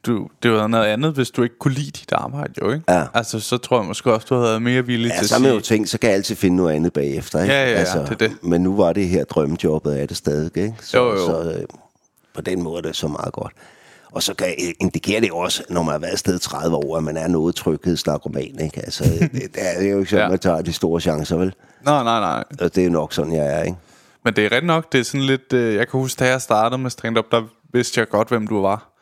du, det var noget andet, hvis du ikke kunne lide dit arbejde, jo, ikke? Ja. Altså, så tror jeg måske også, du havde været mere villig ja, til at sige... Ja, så med jo ting, så kan jeg altid finde noget andet bagefter, ikke? Ja, ja, ja, altså, det det. Men nu var det her drømmejobbet af det stadig, ikke? Så, jo, jo. Så øh, på den måde er det så meget godt. Og så indikerer det også, når man har været afsted tredive år, at man er noget tryghedsnarkoman, ikke? Altså, det, det er jo ikke sådan, ja. Man tager de store chancer, vel? Nej, nej, nej. Og det er nok sådan, jeg er, ikke? Men det er ret nok, det er sådan lidt... Øh, jeg kan huske, da jeg startede med stand-up, der vidste jeg godt, hvem du var.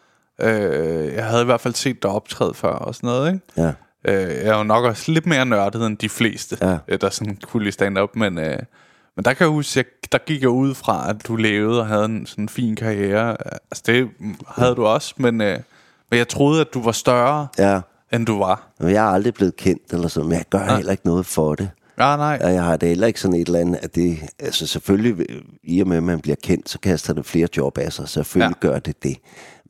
Øh, jeg havde i hvert fald set dig optræde før og sådan noget, ikke? Ja. Øh, jeg er jo nok også lidt mere nørdet end de fleste, ja. Der sådan kunne lide stand-up, men... Øh, Men der kan jeg huske, jeg, der gik jeg ud fra, at du levede og havde en sådan fin karriere. Altså det havde du også, men, øh, men jeg troede, at du var større, ja. End du var. Jeg er aldrig blevet kendt eller sådan, men jeg gør ja. Heller ikke noget for det. Ja, nej. Og jeg har det heller ikke sådan et eller andet, at det... Altså selvfølgelig, i og med, at man bliver kendt, så kaster det flere job af sig. Selvfølgelig ja. Gør det det.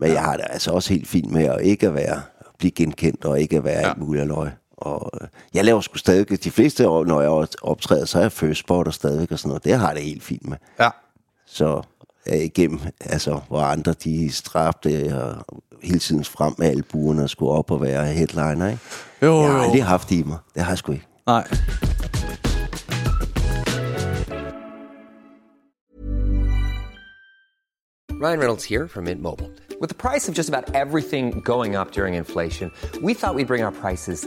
Men ja. Jeg har det altså også helt fint med at ikke at være, at blive genkendt og ikke at være ja. Et muligt løg. Og jeg laver sgu stadig de fleste år, når jeg optræder, så er jeg firstboarder stadig og sådan noget. Det har jeg det helt fint med. Ja. Så er jeg igennem, altså, hvor andre de stræbte og hele tiden frem med albuerne og skulle op og være headliner, ikke? Jo, jeg har jo. Aldrig haft det i mig. Det har jeg sgu ikke. Nej. Ryan Reynolds here from Mint Mobile. With the price of just about everything going up during inflation, we thought we'd bring our prices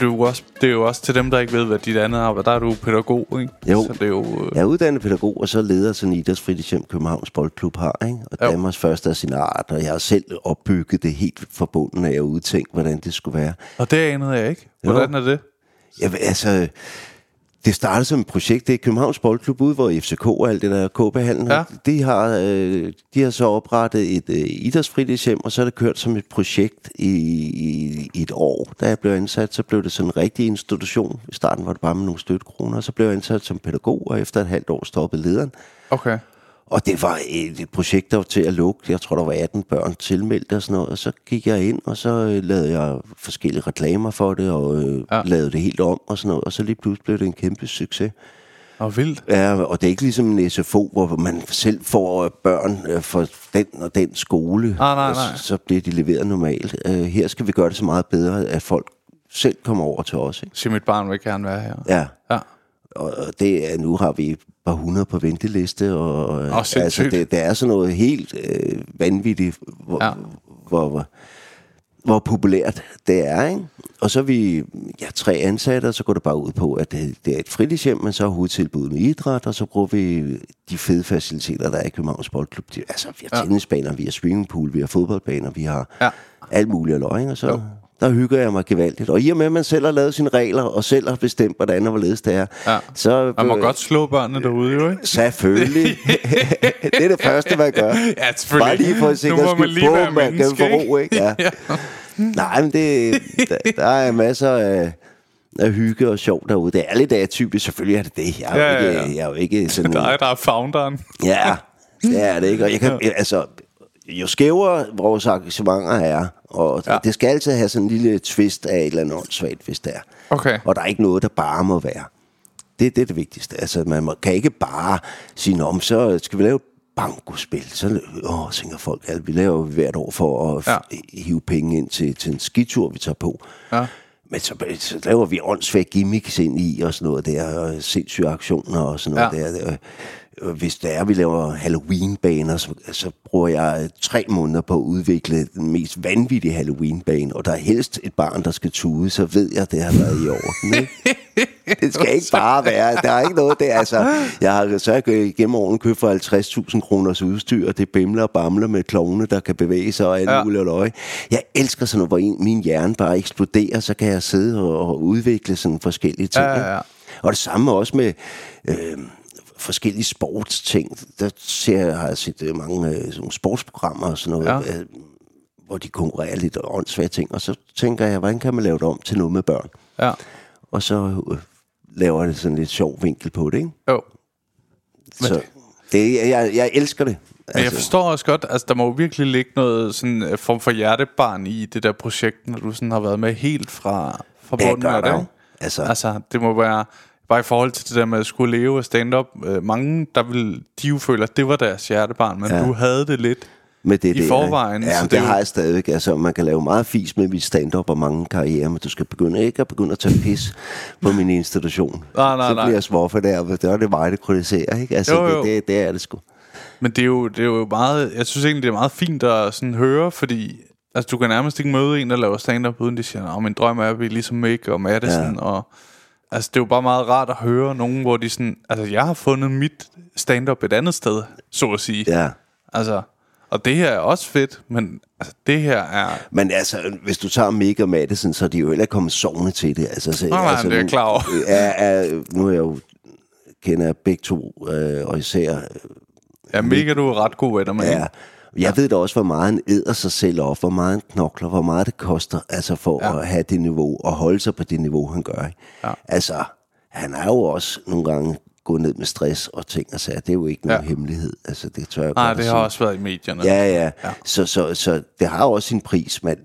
Du også, det er jo også til dem, der ikke ved, hvad dit andet arbejde. Der er du pædagog, ikke? Jo, så det er jo, øh... jeg er uddannet pædagog, og så leder sådan en idrætsfritidshjem Københavns Boldklub har, ikke? Og jo. Danmarks første af sin art, og jeg har selv opbygget det helt fra bunden af, at jeg udtænkte, hvordan det skulle være. Og det anede jeg ikke. Hvordan jo. Er det? Ja, altså... Det startede som et projekt, det er Københavns Boldklub ude, hvor F C K og alt det der K B-handlen, ja. de, har, øh, de har så oprettet et øh, idrætsfritidshjem, og så er det kørt som et projekt i, i, i et år. Da jeg blev ansat, så blev det sådan en rigtig institution. I starten var det bare med nogle støttekroner, og så blev jeg ansat som pædagog, og efter et halvt år stoppede lederen. Okay. Og det var et projekt, der var til at lukke. Jeg tror, der var atten børn tilmeldt og sådan noget. Og så gik jeg ind, og så lavede jeg forskellige reklamer for det, og ja. Lavede det helt om og sådan noget. Og så lige pludselig blev det en kæmpe succes. Og vildt. Ja, og det er ikke ligesom en S F O, hvor man selv får børn fra den og den skole. Ah, nej, nej. Så bliver de leveret normalt. Her skal vi gøre det så meget bedre, at folk selv kommer over til os. Sige, mit barn vil gerne være her. Ja. Ja. Og det er, nu har vi et par hundrede på venteliste, og, og altså, det, det er sådan noget helt øh, vanvittigt, hvor, ja. hvor, hvor, hvor populært det er, ikke? Og så er vi ja, tre ansatte, og så går det bare ud på, at det, det er et fritidshjem, men så er hovedtilbud med idræt, og så bruger vi de fede faciliteter, der er i Københavns Boldklub. Altså, vi har ja. Tennisbaner, vi har swimmingpool, vi har fodboldbaner, vi har ja. Alt muligt løg, og så... Jo. Der hygger jeg mig gevaldigt. Og i og med, at man selv har lavet sine regler, og selv har bestemt, hvordan og hvorledes det er. Ja. Så, man må øh, godt slå børnene derude, jo, ikke? Selvfølgelig. Det er det første, man gør. Ja, selvfølgelig. Bare lige for at sikre, at man, man kan få ro, ikke? Ja. Ja. Nej, men det, der, der er masser af, af hygge og sjov derude. Det er lidt atypisk, selvfølgelig er det det. Jeg er, ja, jo, ikke, ja, ja. Jeg er jo ikke sådan... Der er, der er founderen. Ja, det er det, ikke? Og jeg kan... Ja. Altså... Jo skævere vores arrangementer er, og ja. Det skal altid have sådan en lille twist af et eller andet åndssvagt, hvis det er. Okay. Og der er ikke noget, der bare må være. Det, det er det vigtigste. Altså, man må, kan ikke bare sige, om så skal vi lave et bankospil. Så åh, tænker folk, altså, vi laver hvert år for at ja. Hive penge ind til, til en skitur, vi tager på. Ja. Men så, så laver vi åndssvagt gimmicks ind i og sådan noget der, og sindssyge aktioner og sådan noget ja. der. Hvis der er, vi laver Halloween-baner, så, så bruger jeg tre måneder på at udvikle den mest vanvittige Halloween-bane, og der er helst et barn, der skal tude, så ved jeg, at det har været i orden, ikke? Det skal ikke bare være, der er ikke noget der, altså. Jeg har så gennem årene købt for halvtreds tusind kroners udstyr, det bimler og bamler med klovne, der kan bevæge sig og alt ja. muligt og løg. Jeg elsker sådan noget, hvor en, min hjerne bare eksploderer, så kan jeg sidde og, og udvikle sådan forskellige ting. Ja, ja, ja. Og det samme også med... Øh, forskellige sportsting. Der ser, har jeg set mange øh, sådan sportsprogrammer og sådan noget, ja. øh, hvor de konkurrerer lidt åndssvage ting, og så tænker jeg, hvordan kan man lave det om til noget med børn? Ja. Og så øh, laver det sådan lidt sjov vinkel på det, ikke? Jo. Så det, jeg, jeg elsker det. Altså. Men jeg forstår også godt, altså der må jo virkelig ligge noget sådan form for hjertebarn i det der projekt, når du sådan har været med helt fra, fra bunden af det. Altså. altså, det må være... Bare i forhold til det der med at skulle leve og stand-up. øh, Mange, der ville, de jo føler, at det var deres hjertebarn. Men ja. du havde det lidt med det, i det, forvejen. Ja, så det, det har jeg stadigvæk. Altså, man kan lave meget fis med mit stand-up og mange karrierer, men du skal begynde ikke at begynde at tage pis på min institution. nej, nej, Så bliver jeg svoffer der, og det er det mig, det kritiserer, ikke? Altså, jo, jo. Det, det, det er det sgu. Men det er, jo, det er jo meget, jeg synes egentlig, det er meget fint at sådan høre, fordi altså, du kan nærmest ikke møde en, der laver stand-up, uden de siger, min drøm er at blive ligesom Mick og Madison ja. og... Altså, det er jo bare meget rart at høre nogen, hvor de sådan... Altså, jeg har fundet mit stand-up et andet sted, så at sige. Ja. Altså, og det her er også fedt, men altså, det her er... Men altså, hvis du tager Mick og Madison, så er de jo heller kommet sovende til det. Altså, så, nej, altså, det er jeg klar over. Ja, ja, nu er jeg jo... Kender jeg begge to, øh, og især... Øh, ja, Mick er du ret god venner med. Ja. Jeg ja. ved da også, hvor meget han æder sig selv op, hvor meget han knokler, hvor meget det koster altså for ja. at have det niveau og holde sig på det niveau, han gør. Ja. Altså, han er jo også nogle gange gået ned med stress og ting og sager. Det er jo ikke nogen ja. hemmelighed. Altså, det tør jeg Nej, godt det har sige. også været i medierne. Ja, ja. ja. Så, så, så det har også sin pris, men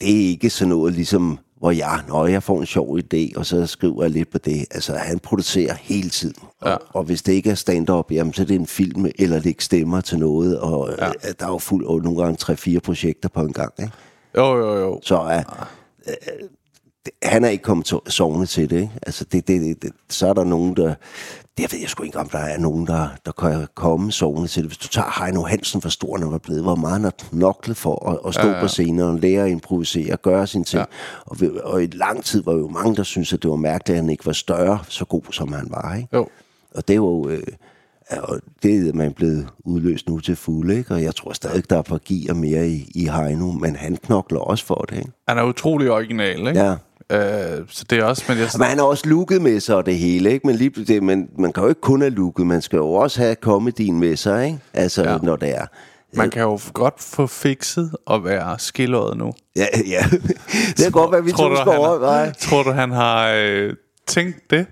det er ikke sådan noget ligesom... hvor jeg, når jeg får en sjov idé, og så skriver jeg lidt på det. Altså, han producerer hele tiden. Ja. Og, og hvis det ikke er stand-up, jamen, så er det en film, eller det ikke stemmer til noget. Og ja. der er jo fuld, og nogle gange tre-fire projekter på en gang, ikke? Jo, jo, jo. Så uh, uh, det, han er ikke kommet sovende til det, ikke? Altså, det, det, det, så er der nogen, der... Jeg ved jeg sgu ikke, om der er nogen, der, der kan komme sovende til det. Hvis du tager Heino Hansen for stor, når han var blevet, hvor meget han har knoklet for at, at stå ja, ja. på scenen og lære at improvisere og gøre sine ting. Ja. Og, og i lang tid var jo mange, der syntes, at det var mærkeligt, at han ikke var større, så god som han var, ikke? Jo. Og det var øh, og det er man blevet udløst nu til fulde, ikke? Og jeg tror stadig, der er pargier mere i, i Heino, men han knokler også for det, ikke? Han er utrolig original, ikke? Ja. Så det er også, men, jeg... men han har også looket med sig og det hele, ikke? Men lige det, man, man kan jo ikke kun have looket, man skal jo også have comedyen med sig, ikke? Altså ja. når det er. Man kan jo godt få fikset at være skilleret nu. Ja, ja. Det er godt, hvad vi tror skal overveje. Tror du han har øh, tænkt det?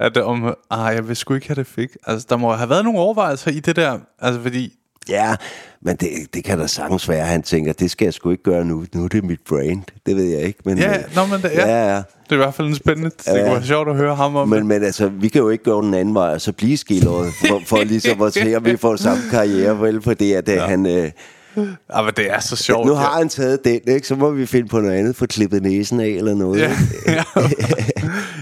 At om, ah, jeg vil sgu ikke have det fik. Altså der må have været nogle overvejelser i det der, altså fordi. Ja, men det, det kan da sagtens være, han tænker, det skal jeg sgu ikke gøre nu, nu er det mit brand, det ved jeg ikke. Men, ja, øh, nå, men det, ja. Ja, ja. det er i hvert fald en spændende, ja. det kunne være sjovt at høre ham om. Men, men altså, vi kan jo ikke gå den anden vej, og så blive skildret, for, for ligesom at se, om vi får samme karriere, vel, for det er det, ja. han... Øh, Ja, men det er så sjovt. Nu har han taget den, ikke? Så må vi finde på noget andet, få klippet næsen af eller noget. Ja, ja.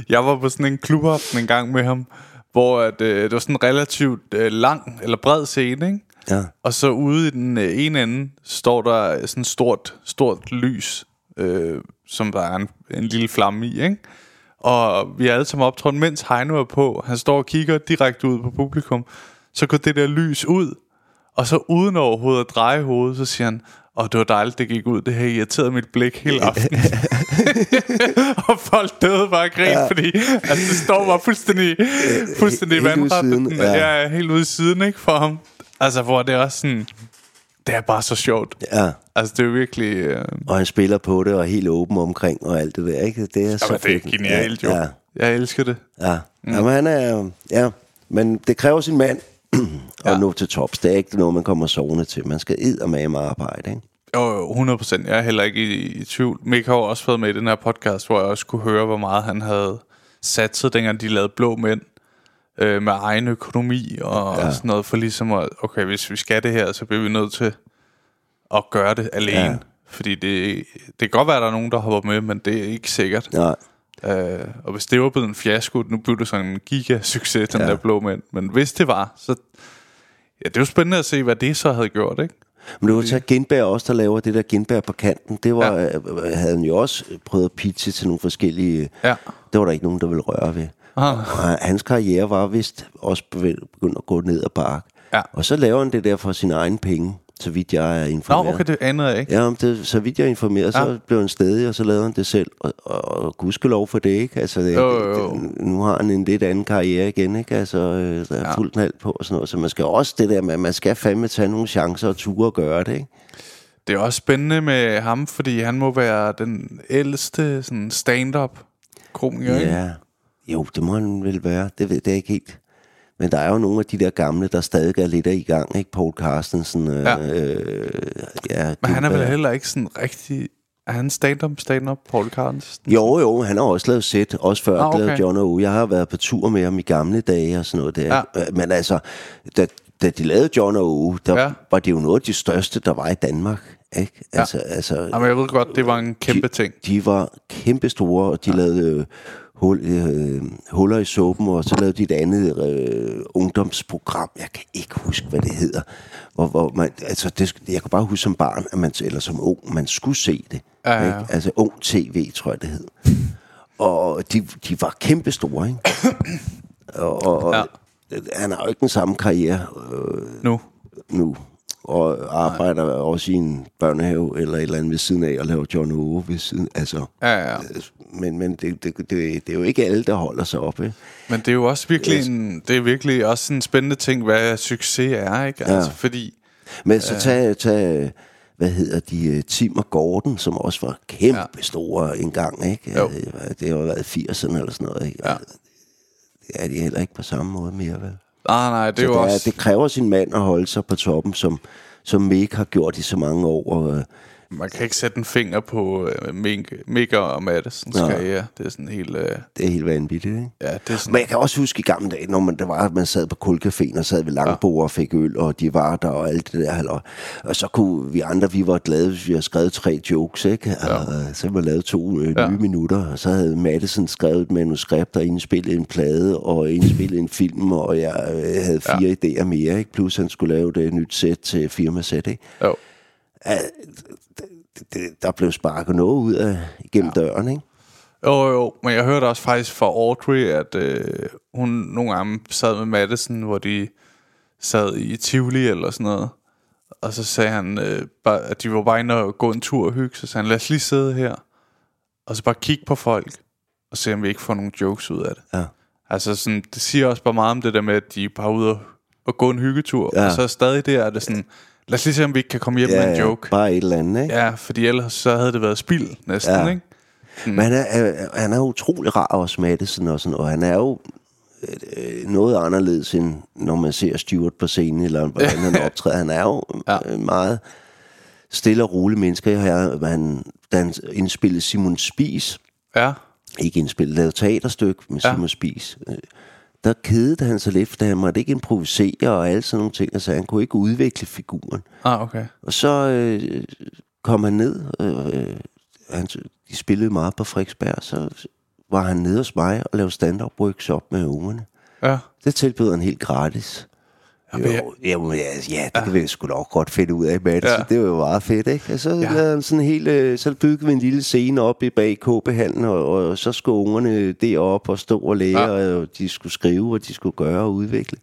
Jeg var på sådan en klubaften en gang med ham, hvor at, øh, det var sådan en relativt øh, lang eller bred scene, ikke? Ja. Og så ude i den øh, ene ende står der sådan et stort, stort lys, øh, som der er en, en lille flamme i, ikke? Og vi er alle sammen optrådt, mens Heino er på. Han står og kigger direkte ud på publikum. Så går det der lys ud, og så uden overhovedet at dreje hovedet, så siger han, og oh, det var dejligt, det gik ud. Det her irriterede mit blik hele aftenen. Og folk døde bare grin, ja. fordi altså, det står bare fuldstændig, fuldstændig vandret. Ja. Jeg er helt ude i siden, ikke, for ham. Altså, hvor det er også sådan... Det er bare så sjovt. Ja. Altså, det er virkelig... Øh... Og han spiller på det, og er helt åben omkring, og alt det der, ikke? Det er, ja, så det er genialt, jo. Ja. Jeg elsker det. Ja. Mm. Jamen, han er... Ja, men det kræver sin mand og ja. nå til tops. Det er ikke noget, man kommer sovende til. Man skal eddermame med arbejde, ikke? Jo, hundrede procent. Jeg er heller ikke i, i tvivl. Mick har også været med i den her podcast, hvor jeg også kunne høre, hvor meget han havde satset, dengang de lavede Blå Mænd. Med egen økonomi og ja. sådan noget, for ligesom at, okay, hvis vi skal det her, så bliver vi nødt til at gøre det alene, ja. Fordi det, det kan godt være, at der er nogen, der hopper med, men det er ikke sikkert. Nej. Øh, og hvis det var blevet en fiasko, nu blev det sådan en gigasucces, den ja. der blå mænd. Men hvis det var, så... Ja, det er jo spændende at se, hvad det så havde gjort, ikke? Men det var så Genberg også, der laver det der Genberg på kanten. Det var, ja. havde han jo også prøvet at pitche til nogle forskellige... Ja. Det var der ikke nogen, der ville røre ved. Og hans karriere var vist også begyndt at gå ned ad bakke. Ja. Og så laver han det der for sine egne penge, så vidt jeg er informeret. Nå, okay, det anede jeg ikke. Ja, det, så vidt jeg er informeret, ja. så blev han stedig, og så lavede han det selv. Og, og, og gudskelov for det, ikke? Altså, det, jo, jo, jo. Det, nu har han en lidt anden karriere igen, ikke? Altså, der er ja. fuldt knald på og sådan noget. Så man skal også det der med, man skal fandme tage nogle chancer og ture og gøre det, ikke? Det er også spændende med ham, fordi han må være den ældste sådan stand-up komiker, ja. ikke? Jo, det må han vel være. Det ved jeg ikke helt. Men der er jo nogle af de der gamle, der stadig er lidt af i gang, ikke? Poul Carstensen. Øh, ja. Øh, ja, men han er vel heller ikke sådan rigtig... Er han stand-up, stand-up, Poul Carstensen? Jo, jo, han har også lavet set, også før ah, okay. lavet John og U. Jeg har været på tur med ham i gamle dage og sådan noget der. Ja. Men altså, da, da de lavede John og U, der ja. var det jo noget af de største, der var i Danmark. Ikke? Altså, ja. altså, Jamen, jeg ved godt, det var en kæmpe de, ting. De var kæmpe store, og de ja. lavede... Øh, Hul, øh, huller i suppen, og så lavede de et andet øh, ungdomsprogram. Jeg kan ikke huske, hvad det hedder. Hvor, hvor man, altså det, jeg kan bare huske som barn, at man, eller som ung, man skulle se det. Ja, ja, ja. Ikke? Altså Ung T V, tror jeg, det hed. Og de, de var kæmpe store, ikke? Og, og ja. han har jo ikke den samme karriere øh, nu. nu. Og arbejder Nej. også i en børnehave eller et eller andet ved siden af, og laver John og U ved siden. Altså, ja, ja. Men, men det, det, det, det er jo ikke alle, der holder sig oppe. Eh? Men det er jo også virkelig, en, det er virkelig også en spændende ting, hvad succes er, ikke? Altså, ja. fordi, men så tag, øh, tag, hvad hedder de, Tim og Gordon, som også var kæmpe ja. store engang, ikke? Jo. Det har jo været firserne eller sådan noget, ikke? Ja. Det er de heller ikke på samme måde mere, vel? Ah, nej, det, er også... er, det kræver sin mand at holde sig på toppen, som, som Mick har gjort i så mange år. Og, man kan ikke sætte en finger på uh, Mick og Madison, skal jeg. Ja. Det er sådan helt... Uh... Det er helt vanvittigt, ikke? Ja, det er sådan... Men jeg kan også huske i gamle dage, når man, der var, man sad på Kulcaféen og sad ved langbord og fik øl, og de var der og alt det der. Og, og så kunne vi andre, vi var glade, hvis vi havde skrevet tre jokes, ikke? Og, ja. og så havde man lavet to øh, nye ja. minutter, og så havde Madison skrevet et manuskript og indspillet en plade og indspillet en film, og jeg øh, havde fire ja. idéer mere, ikke? Plus han skulle lave det nyt sæt til firmasæt, ikke? Jo. Der blev sparket noget ud af igennem ja. døren, ikke? Jo, jo, men jeg hørte også faktisk fra Audrey, at øh, hun nogle gange sad med Madison, hvor de sad i Tivoli eller sådan noget. Og så sagde han, øh, bare, at de var bare inde og gå en tur og hygge. Så sagde han, lad os lige sidde her og så bare kigge på folk og se, om vi ikke får nogle jokes ud af det. ja. Altså sådan, det siger også bare meget om det der med, at de er bare ude og, og gå en hyggetur. ja. Og så stadig der er det sådan, lad os lige se, om vi ikke kan komme hjem ja, med en joke. Bare et eller andet, ikke? Ja, fordi ellers så havde det været spild næsten, ja. ikke? Hmm. Men han er, han er utrolig rar også, Madison, og sådan, og han er jo noget anderledes, end når man ser Stewart på scenen, eller hvordan han optræder. Han er jo ja. meget stille og rolig mennesker. Han, da han indspillede Simon Spies, ja. ikke indspillede, lavede teaterstykke med ja. Simon Spies, der kedede han sig lidt, for han måtte ikke improvisere og alle sådan nogle ting, altså han kunne ikke udvikle figuren. Ah, okay. Og så øh, kom han ned, øh, han, de spillede meget på Frederiksberg, så var han nede hos mig og lavede stand-up workshop med ungerne. Ja. Det tilbød han helt gratis. Jo, jeg... Jamen, ja, ja, det ja. kan vi sgu nok godt finde ud af, Mads. Ja. Det var jo meget fedt, ikke? Og så, ja. sådan hele, så byggede vi en lille scene op i bag K B-hallen, og, og så skulle ungerne derop og stå og lære, ja. og de skulle skrive, og de skulle gøre og udvikle,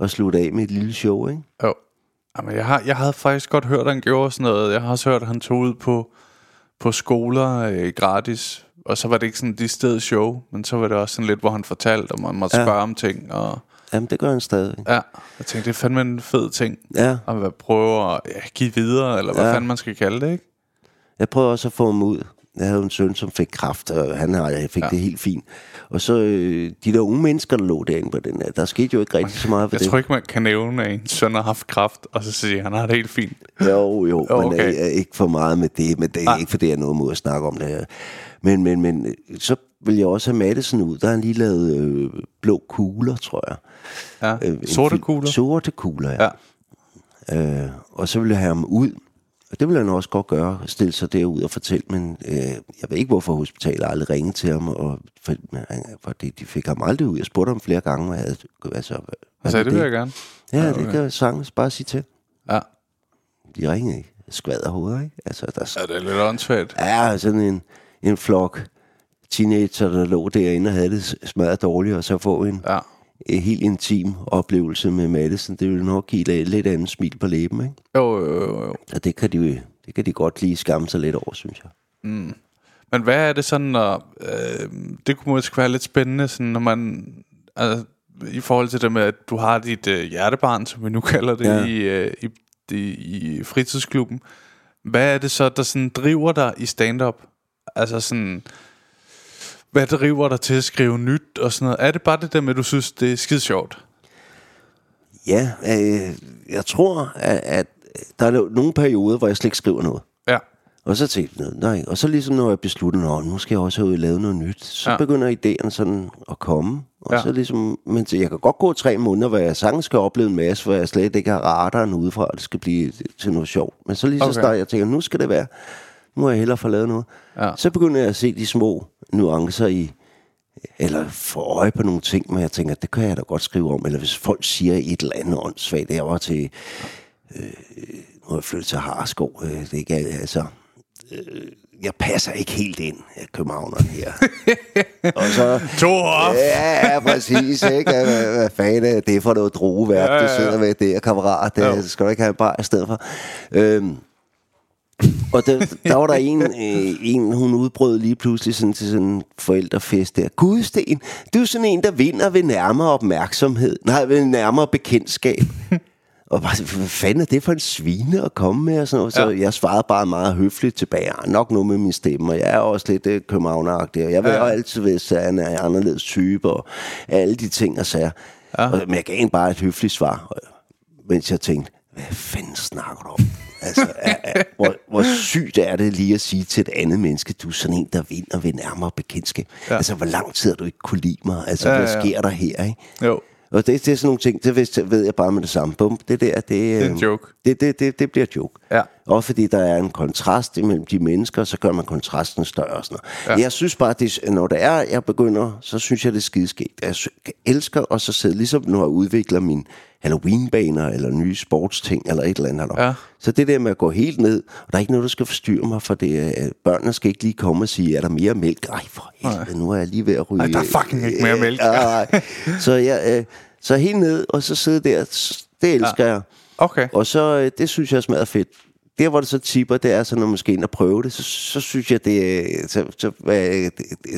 og slutte af med et lille show, ikke? Jo. Jamen, jeg, har, jeg havde faktisk godt hørt, at han gjorde sådan noget. Jeg har også hørt, at han tog ud på, på skoler øh, gratis, og så var det ikke sådan de sted show, men så var det også sådan lidt, hvor han fortalte, og man måtte ja. spørge om ting, og... Jamen, det gør han stadig. Ja, jeg tænkte, det er fandme en fed ting. Ja. At prøve at ja, give videre, eller hvad ja. fanden man skal kalde det, ikke? Jeg prøvede også at få ham ud. Jeg havde en søn, som fik kræft, og han og jeg fik ja. det helt fint. Og så øh, de der unge mennesker, der lå derinde på den her, der skete jo ikke rigtig man, så meget for det. Jeg tror ikke, man kan nævne, at en søn har haft kræft, og så siger han har det helt fint. Jo, jo, oh, okay. men jeg er ikke for meget med det, men det er ah. ikke, fordi jeg er noget mod at snakke om det her. Men, men, men så... vil jeg også have Madison ud. Der har han lige lavet øh, blå kugler, tror jeg. Ja, øh, sorte kugler. Sorte kugler, ja. ja. Øh, og så ville jeg have ham ud, Og det ville han også godt gøre, stille sig derud og fortælle, men øh, jeg ved ikke, hvorfor hospitalet aldrig ringede til ham, og for, for de, de fik ham aldrig ud. Jeg spurgte ham flere gange, hvad havde, altså, hvad altså, det, det vil jeg gerne. Ja, ja okay. Det kan jeg sagtens bare sige til. Ja. De ringede ikke. Skvader hovedet, ikke? Altså, der, ja, det er lidt åndssvagt. Ja, sådan en, en flok teenager, der lå derinde og havde det smadret dårligt, og så få en, ja. en helt intim oplevelse med Madison. Det ville nok give et lidt andet smil på læben, ikke? Jo, jo, jo. jo. Og det kan, de, det kan de godt lige skamme sig lidt over, synes jeg. Mm. Men hvad er det sådan, når... Øh, det kunne måske være lidt spændende, sådan, når man... Altså, i forhold til det med, at du har dit øh, hjertebarn, som vi nu kalder det, ja. i... Øh, i i fritidsklubben. Hvad er det så, der sådan driver dig i stand-up? Altså sådan, hvad driver dig til at skrive nyt og sådan noget? Er det bare det der med, at du synes, det er skide sjovt? Ja, øh, jeg tror, at, at der er nogle perioder, hvor jeg slet ikke skriver noget. Ja. Og så tænkte jeg, nej. Og så ligesom når jeg besluttede, nå, nu skal jeg også have lavet noget nyt, så ja. begynder idéerne sådan at komme. Og ja. så ligesom, men jeg kan godt gå tre måneder, hvor jeg sagtens skal opleve en masse, hvor jeg slet ikke har radaren udefra, og det skal blive til noget sjovt. Men så lige okay. så starter jeg og tænker, nu skal det være, nu har jeg hellere fået lavet noget. Ja. Så begynder jeg at se de små nuancer i, eller få øje på nogle ting, men jeg tænker, det kan jeg da godt skrive om. Eller hvis folk siger et eller andet åndssvagt, jeg var til, øh, nu er jeg flyttet til Harreskov, øh, det er ikke altså... jeg passer ikke helt ind af københavneren her. Og så... Torf! Ja, præcis, ikke? Hvad, hvad fanden er det for noget drogeværk, ja, ja, ja. du sidder med der, kammerat? Det ja. skal du ikke have en bar i stedet for. Øhm, og det, der var der en, øh, en, hun udbrød lige pludselig sådan til sådan en forældrefest der. Gud, Sten, du er sådan en, der vinder ved nærmere opmærksomhed. Nej, ved nærmere bekendtskab. Og bare, hvad fanden er det for en svine at komme med? Og sådan noget. Så ja. jeg svarede bare meget høfligt tilbage. Nok nu med min stemme, og jeg er også lidt øh, københavneragtig. Og jeg vil ja. altid være sådan en anderledes type, og alle de ting og sager. Ja. Og, men jeg gav en bare et høfligt svar, og, mens jeg tænkte, hvad fanden snakker du om? Altså, er, er, hvor, hvor sygt er det lige at sige til et andet menneske, du er sådan en, der vinder ved nærmere bekendtskab. Ja. Altså, hvor lang tid har du ikke kunne lide mig? Altså, ja, ja, ja. hvad sker der her, ikke? Jo. Og det, det er sådan nogle ting, det ved jeg bare med det samme. Bum, det der, det, det er en joke. Det, det, det, det bliver en joke. Ja. Også fordi der er en kontrast imellem de mennesker, så gør man kontrasten større og sådan noget. Ja. Jeg synes bare, det, når det er, jeg begynder, så synes jeg, det er skideskægt. Jeg elsker også at sidde, ligesom når jeg udvikler mine Halloween-baner, eller nye sportsting, eller et eller andet. Ja. Så det der med at gå helt ned, og der er ikke noget, der skal forstyrre mig, for det, børnene skal ikke lige komme og sige, er der mere mælk? Ej, for helvede, nu er jeg lige ved at ryge. Ej, der er fucking ikke mere mælk. Ej, så, jeg, så helt ned, og så sidde der, det elsker ja. jeg. Okay. Og så, det synes jeg smager fedt. Der, hvor det så tipper, det er så, når man skal ind og prøve det, så, så synes jeg, det så, så,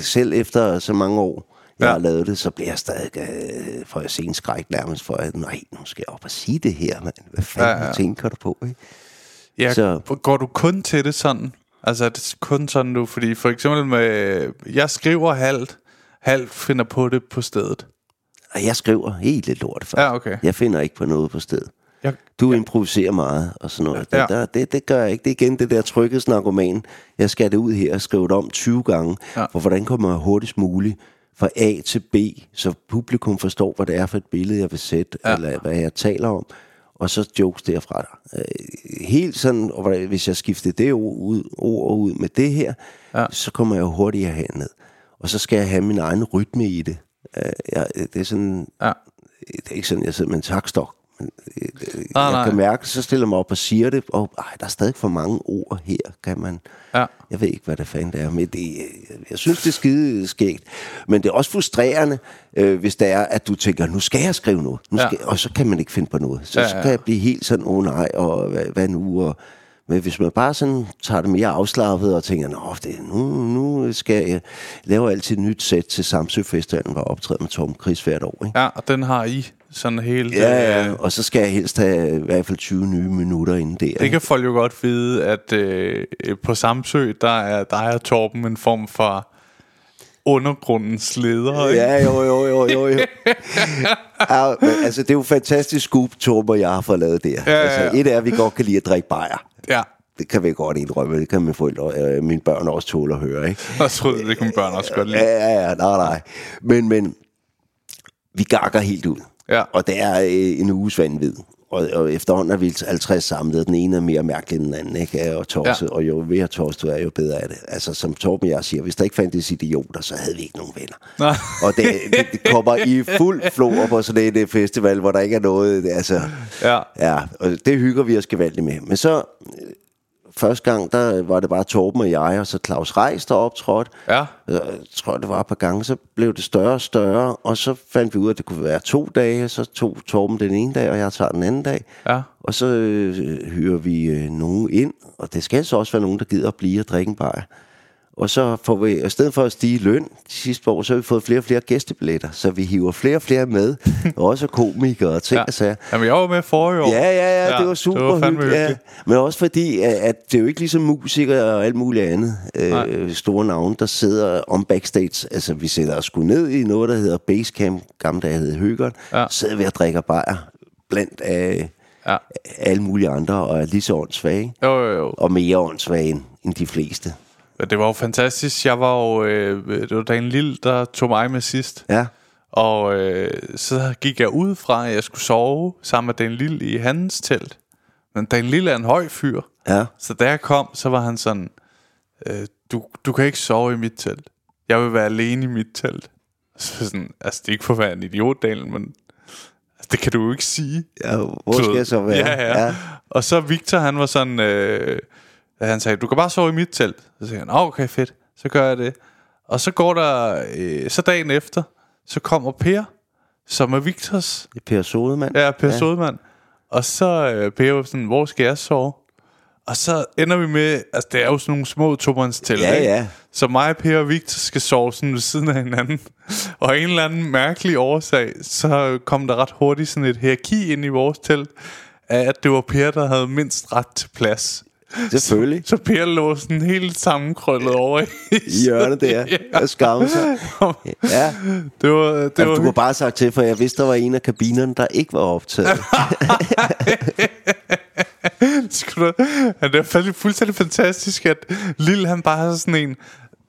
selv efter så mange år, jeg ja. har lavet det, så bliver jeg stadig, øh, får jeg senskræk nærmest for, at nej, nu skal jeg op og sige det her, mand. Hvad fanden ja, ja. tænker du på, ikke? Ja, så. Går du kun til det sådan? Altså, er det kun sådan du, fordi for eksempel med, jeg skriver halvt, halvt finder på det på stedet. Og jeg skriver helt lidt lort, faktisk. Ja, okay. Jeg finder ikke på noget på stedet. Jeg, du improviserer jeg, meget og sådan noget. Det, ja. der, det, det gør jeg ikke. Det er igen det der trykkesnarkoman. Jeg skal det ud her og skrive det om tyve gange. Ja. For hvordan kommer jeg hurtigst muligt fra A til B, så publikum forstår, hvad det er for et billede, jeg vil sætte, ja. eller hvad jeg taler om. Og så jokes derfra. Helt sådan, og hvis jeg skifter det ord ud, ord ud med det her, ja. så kommer jeg hurtigere herned. Og så skal jeg have min egen rytme i det. Jeg, det er sådan... Ja. Det er ikke sådan, jeg sidder med en takstok. Nej, jeg nej. kan mærke, så stiller mig op og siger det, og ej, der er stadig for mange ord her, kan man. Ja. Jeg ved ikke, hvad det fanden er, men det, jeg synes, det er skide skægt. Men det er også frustrerende, øh, hvis det er, at du tænker, nu skal jeg skrive noget, nu ja. skal, og så kan man ikke finde på noget. Så, ja, ja. så kan jeg blive helt sådan, åh oh, nej, og hvad, hvad nu? Og, men hvis man bare sådan tager det mere afslappet og tænker, nå, det, nu, nu skal jeg lave altid et nyt sæt til Samsøfesten, hvor jeg optræder med Torben Kriis hvert år. Ikke? Ja, og den har I... Sådan helt... Ja, øh, og så skal jeg helst have i hvert fald tyve nye minutter inden der. Det kan folk jo godt vide, at øh, på Samsø, der er dig og Torben en form for undergrundens leder. Ikke? Ja, jo, jo, jo, jo, jo. Ja, altså, det er jo fantastisk scoop, Torben og jeg har fået lavet der. Ja, altså, ja. Et er, at vi godt kan lide at drikke bajer. Ja. Det kan vi godt indrømme, det kan mine, forældre, øh, mine børn også tåle at høre, ikke? Jeg troede, det kunne børn også godt lide. Ja, ja, ja, nej, nej. Men, men, vi gakker helt ud. Ja. Og det er øh, en uges vanvid. Og, og efterhånden er vi halvtreds samlet. Den ene er mere mærkelig end den anden, ikke? Og Torset, ja. Og jo mere Torset er, jo bedre er det. Altså, som Torben og jeg siger, hvis der ikke fandtes idioter, så havde vi ikke nogen venner. Nej. Og det, det, det kommer i fuld flor på sådan en festival, hvor der ikke er noget. Altså, ja. Ja, og det hygger vi os gevaldigt med. Men så, første gang, der var det bare Torben og jeg, og så Claus Reis, der optrådte. Ja. Jeg tror, det var et par gange, så blev det større og større, og så fandt vi ud af, at det kunne være to dage, så tog Torben den ene dag, og jeg tager den anden dag. Ja. Og så øh, hører vi øh, nogen ind, og det skal så også være nogen, der gider at blive og drikke en bajer. Og så får vi, i stedet for at stige løn sidste år, så har vi fået flere og flere gæstebilletter, så vi hiver flere og flere med, og også komikere og ting, ja. Og sager. Jamen, jeg var med forrige år. Ja, ja, ja, det var super, det var hyggeligt. Ja. Men også fordi, at det er jo ikke ligesom musikere og alt muligt andet, øh, store navne, der sidder om backstage. Altså, vi sætter os sgu ned i noget, der hedder Basecamp, gamle dage hed Høgeren, ja. Sidder vi og drikker bajer blandt af... Ja. Alle mulige andre, og er lige så åndssvage, jo, jo, jo. Og mere åndssvage end de fleste. Det var jo fantastisk. Jeg var jo øh, det var Dan Lille, der tog mig med sidst. Ja. Og øh, så gik jeg ud fra, at jeg skulle sove sammen med Dan Lille i hans telt. Men Dan Lille er en høj fyr, ja. Så da jeg kom, så var han sådan øh, du, du kan ikke sove i mit telt. Jeg vil være alene i mit telt. Så sådan, altså det er ikke for at være en idiot, Daniel, men det kan du jo ikke sige. Ja, hvor skal jeg så være? Ja, ja. Ja. Og så Victor, han var sådan, øh, han sagde, du kan bare sove i mit telt. Så sagde han, okay, fedt, så gør jeg det. Og så går der, øh, så dagen efter, så kommer Per, som er Victors. Per Sodemand. Ja, Per ja. Sodemand. Og så øh, Per var sådan, hvor skal jeg sove? Og så ender vi med, altså det er jo sådan nogle små tobåndstelt, ja, ja. Så mig, Per og Victor skal sove sådan ved siden af hinanden. Og en eller anden mærkelig årsag, så kom der ret hurtigt sådan et hierarki ind i vores telt, at det var Per, der havde mindst ret til plads. Selvfølgelig. Så, så Per lå sådan helt sammenkrøllet ja. Over i hjørnet der ja. Og skamme sig. Ja. Det var, det altså, var... Du var bare sagt til, for jeg vidste, der var en af kabinerne, der ikke var optaget. Det er fuldstændig fantastisk, at Lille han bare har sådan en,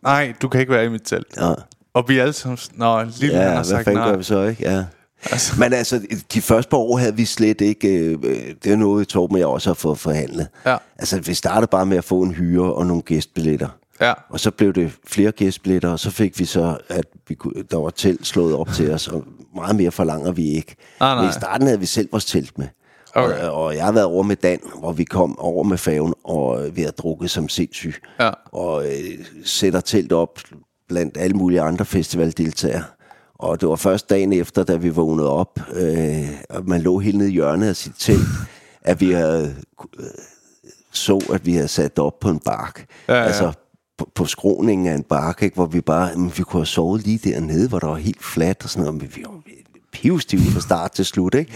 nej, du kan ikke være i mit telt. Ja. Og vi alle sammen, nå, Lille ja, han har sagt nej. Ja, hvad fanden gør vi så, ikke? Ja. Altså. Men altså, de første par år havde vi slet ikke, øh, det er noget, Torben og jeg også har fået forhandlet. Ja. Altså, vi startede bare med at få en hyre og nogle gæstbilletter. Ja. Og så blev det flere gæstbilletter, og så fik vi så, at vi, der var telt slået op til os, og meget mere forlanger vi ikke. Ah, men i starten havde vi selv vores telt med. Okay. Og, og jeg har været over med Dan, hvor vi kom over med færgen, og vi har drukket som sindssyg. Ja. Og øh, sætter telt op blandt alle mulige andre festivaldeltagere. Og det var først dagen efter, da vi vågnede op, øh, og man lå helt nede i hjørnet af sit telt, at vi havde, øh, så, at vi havde sat op på en bark. Ja, ja. Altså på, på skråningen af en bark, ikke, hvor vi bare, jamen, vi kunne have sovet lige dernede, hvor der var helt fladt og sådan noget, men vi var pivstive fra start til slut, ikke?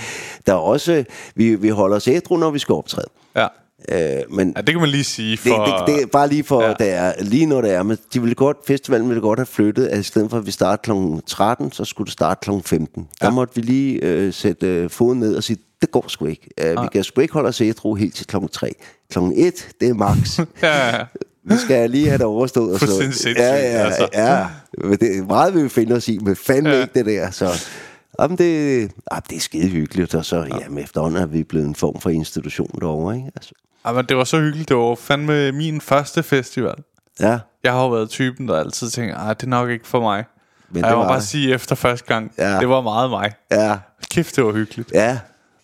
Der er også, vi, vi holder os ædru, når vi skal optræde. Ja. Øh, men ja, det kan man lige sige for... det, det, det, bare lige for ja. Der, lige når det er, men de ville godt, festivalen ville godt have flyttet, at i stedet for at vi startede klokken tretten, så skulle det starte klokken femten. Ja. Der måtte vi lige øh, sætte øh, foden ned og sige, det går sgu ikke. Øh, ja. Vi kan sgu ikke holde os ædru helt til klokken tre. Klokken et, det er max. Ja, ja. Vi skal lige have det overstået og så. Ja, ja, altså. Ja. Men det er meget, vi vil finde os i, men fandme ja. Ikke det der, så... Jamen det, jamen det er skide hyggeligt. Og så ja. Jamen efterhånden er vi blevet en form for institution derovre, ikke? Altså. Jamen det var så hyggeligt. Det var fandme min første festival. Ja. Jeg har jo været typen, der altid tænker, ah, det er nok ikke for mig. Men jeg må bare sige efter første gang ja. Det var meget mig. Ja. Kæft det var hyggeligt. Ja.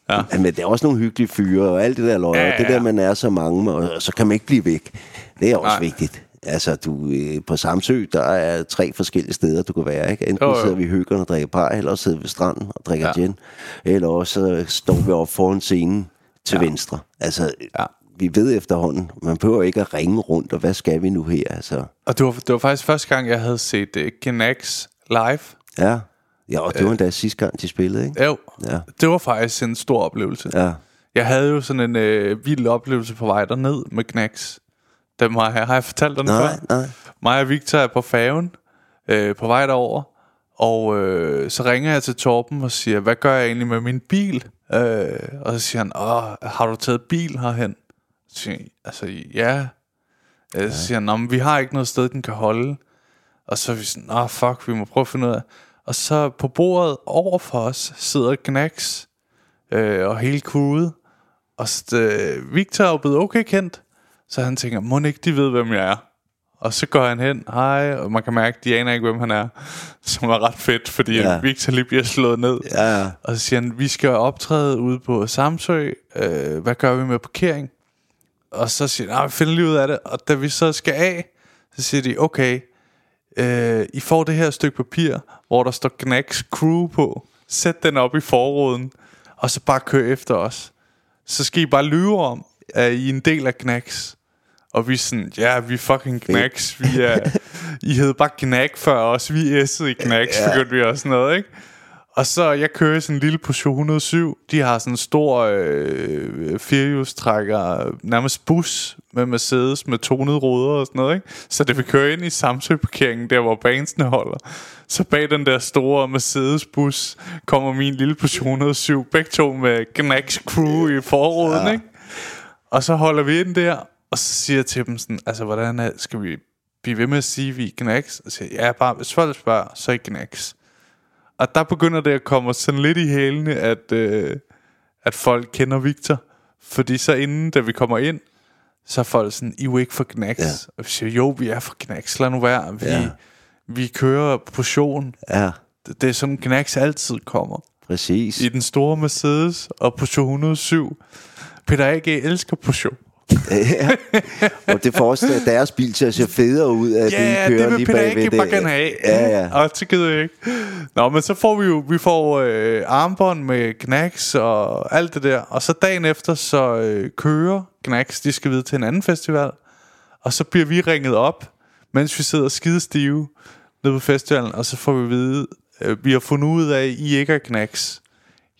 Ja. Men det er også nogle hyggelige fyre og alt det der løg, ja, ja. Det der man er så mange, og så kan man ikke blive væk. Det er også nej. vigtigt. Altså, du, øh, på Samsø, der er tre forskellige steder, du kan være, ikke? Enten oh, sidder vi i Høggerne og drikker par, eller sidder vi ved stranden og drikker ja. gin, eller også står vi over foran scenen til ja. venstre. Altså, ja. vi ved efterhånden, man behøver ikke at ringe rundt, og hvad skal vi nu her? Altså. Og det var, det var faktisk første gang, jeg havde set uh, Gnags live. Ja, ja og det øh. var endda sidste gang, de spillede, ikke? Jo, ja. Det var faktisk en stor oplevelse. Ja. Jeg havde jo sådan en øh, vild oplevelse på vej derned med Gnags. Dem har jeg, har jeg fortalt dig nej, før nej. Mig og Victor er på færgen øh, på vej derover. Og øh, så ringer jeg til Torben og siger, hvad gør jeg egentlig med min bil? Øh, og så siger han, åh, har du taget bil herhen? Så siger jeg, altså ja. øh, Så siger han, nå, men vi har ikke noget sted, den kan holde. Og så er vi sådan, åh fuck, vi må prøve at finde ud af. Og så på bordet over for os sidder Gnags øh, og hele crewet. Og øh, Victor er jo blevet okay kendt, så han tænker, må ikke de ved, hvem jeg er? Og så går han hen, hej, og man kan mærke, de aner ikke, hvem han er, som er ret fedt, fordi ja. Victor lige bliver slået ned. Ja, ja. Og så siger han, vi skal optræde ude på Samsø, øh, hvad gør vi med parkering? Og så siger han, nej, vi finder lige ud af det. Og da vi så skal af, så siger de, okay, øh, I får det her stykke papir, hvor der står Gnags crew på. Sæt den op i forruden, og så bare kør efter os. Så skal I bare lyve om, at I er en del af Gnags. Og vi er sådan, ja, vi er fucking Gnags, vi er, I hed bare Gnag før os, vi essede i Gnags, yeah. Begyndte vi også sådan noget, ikke? Og så, jeg kører sådan en lille Peugeot et hundrede og syv, de har sådan en stor øh, firehjulstrækker, nærmest bus med Mercedes med tonede ruder og sådan noget, ikke? Så det vi kører ind i Samsø-parkeringen, der hvor bansene holder, så bag den der store Mercedes-bus kommer min lille Peugeot et hundrede og syv, begge to med Gnags crew i forruden, yeah. Ikke? Og så holder vi ind der. Og så siger jeg til dem sådan, altså hvordan er, skal vi blive ved med at sige, vi er Gnags? Og siger ja, bare hvis folk spørger, så er I Gnags. Og der begynder det at komme sådan lidt i hælene, at, øh, at folk kender Victor. Fordi så inden, da vi kommer ind, så er folk sådan, I er jo ikke for Gnags. Ja. Og vi siger, jo, vi er for Gnags, lad nu være. Vi, ja. vi kører portionen. Ja. Det, det er sådan, Gnags altid kommer. Præcis. I den store Mercedes og Peugeot et hundrede og syv. Peter A G elsker Peugeot. Ja. Og det får også deres bil til at se federe ud af ja, det, de kører det lige bagved det. Ja, det vil P D A G bare have. Ja, ja. Og det gider jeg ikke. Nå, men så får vi jo vi får øh, armbånd med Gnags og alt det der. Og så dagen efter, så øh, kører Gnags, de skal videre til en anden festival. Og så bliver vi ringet op, mens vi sidder skidestive nede på festivalen. Og så får vi vide, øh, vi har fundet ud af, at I ikke er Gnags.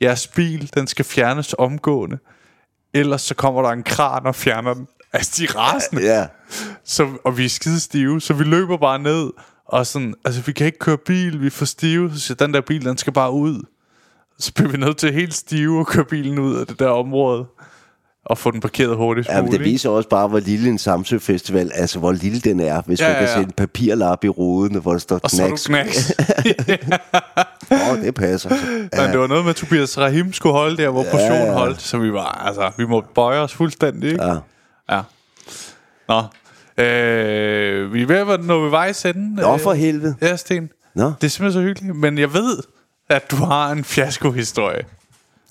Jeres bil, den skal fjernes omgående, ellers så kommer der en kran og fjerner den. Altså de er rasende. Yeah. Så, og vi er skide stive, så vi løber bare ned og sådan, altså vi kan ikke køre bil, vi er for stive, så den der bil, den skal bare ud. Så bliver vi nødt til helt stive at køre bilen ud af det der område og få den parkeret hurtigt. Ja, men det viser også bare, hvor lille en Samsøfestival, altså hvor lille den er, hvis ja, man kan ja. se en papirlap i ruden, hvor der står Gnags. Og Gnags. Åh, oh, det passer. Ja. Men det var noget med, at Tobias Rahim skulle holde der, hvor portionen ja, ja. holdt, så vi var, altså, vi må bøje os fuldstændig, ikke? Ja. Ja. Nå. Øh, vi er ved at være nået ved vejs ende. Nå, for helvede. Ja, Sten. Nå. Det er simpelthen så hyggeligt, men jeg ved, at du har en fiaskohistorie.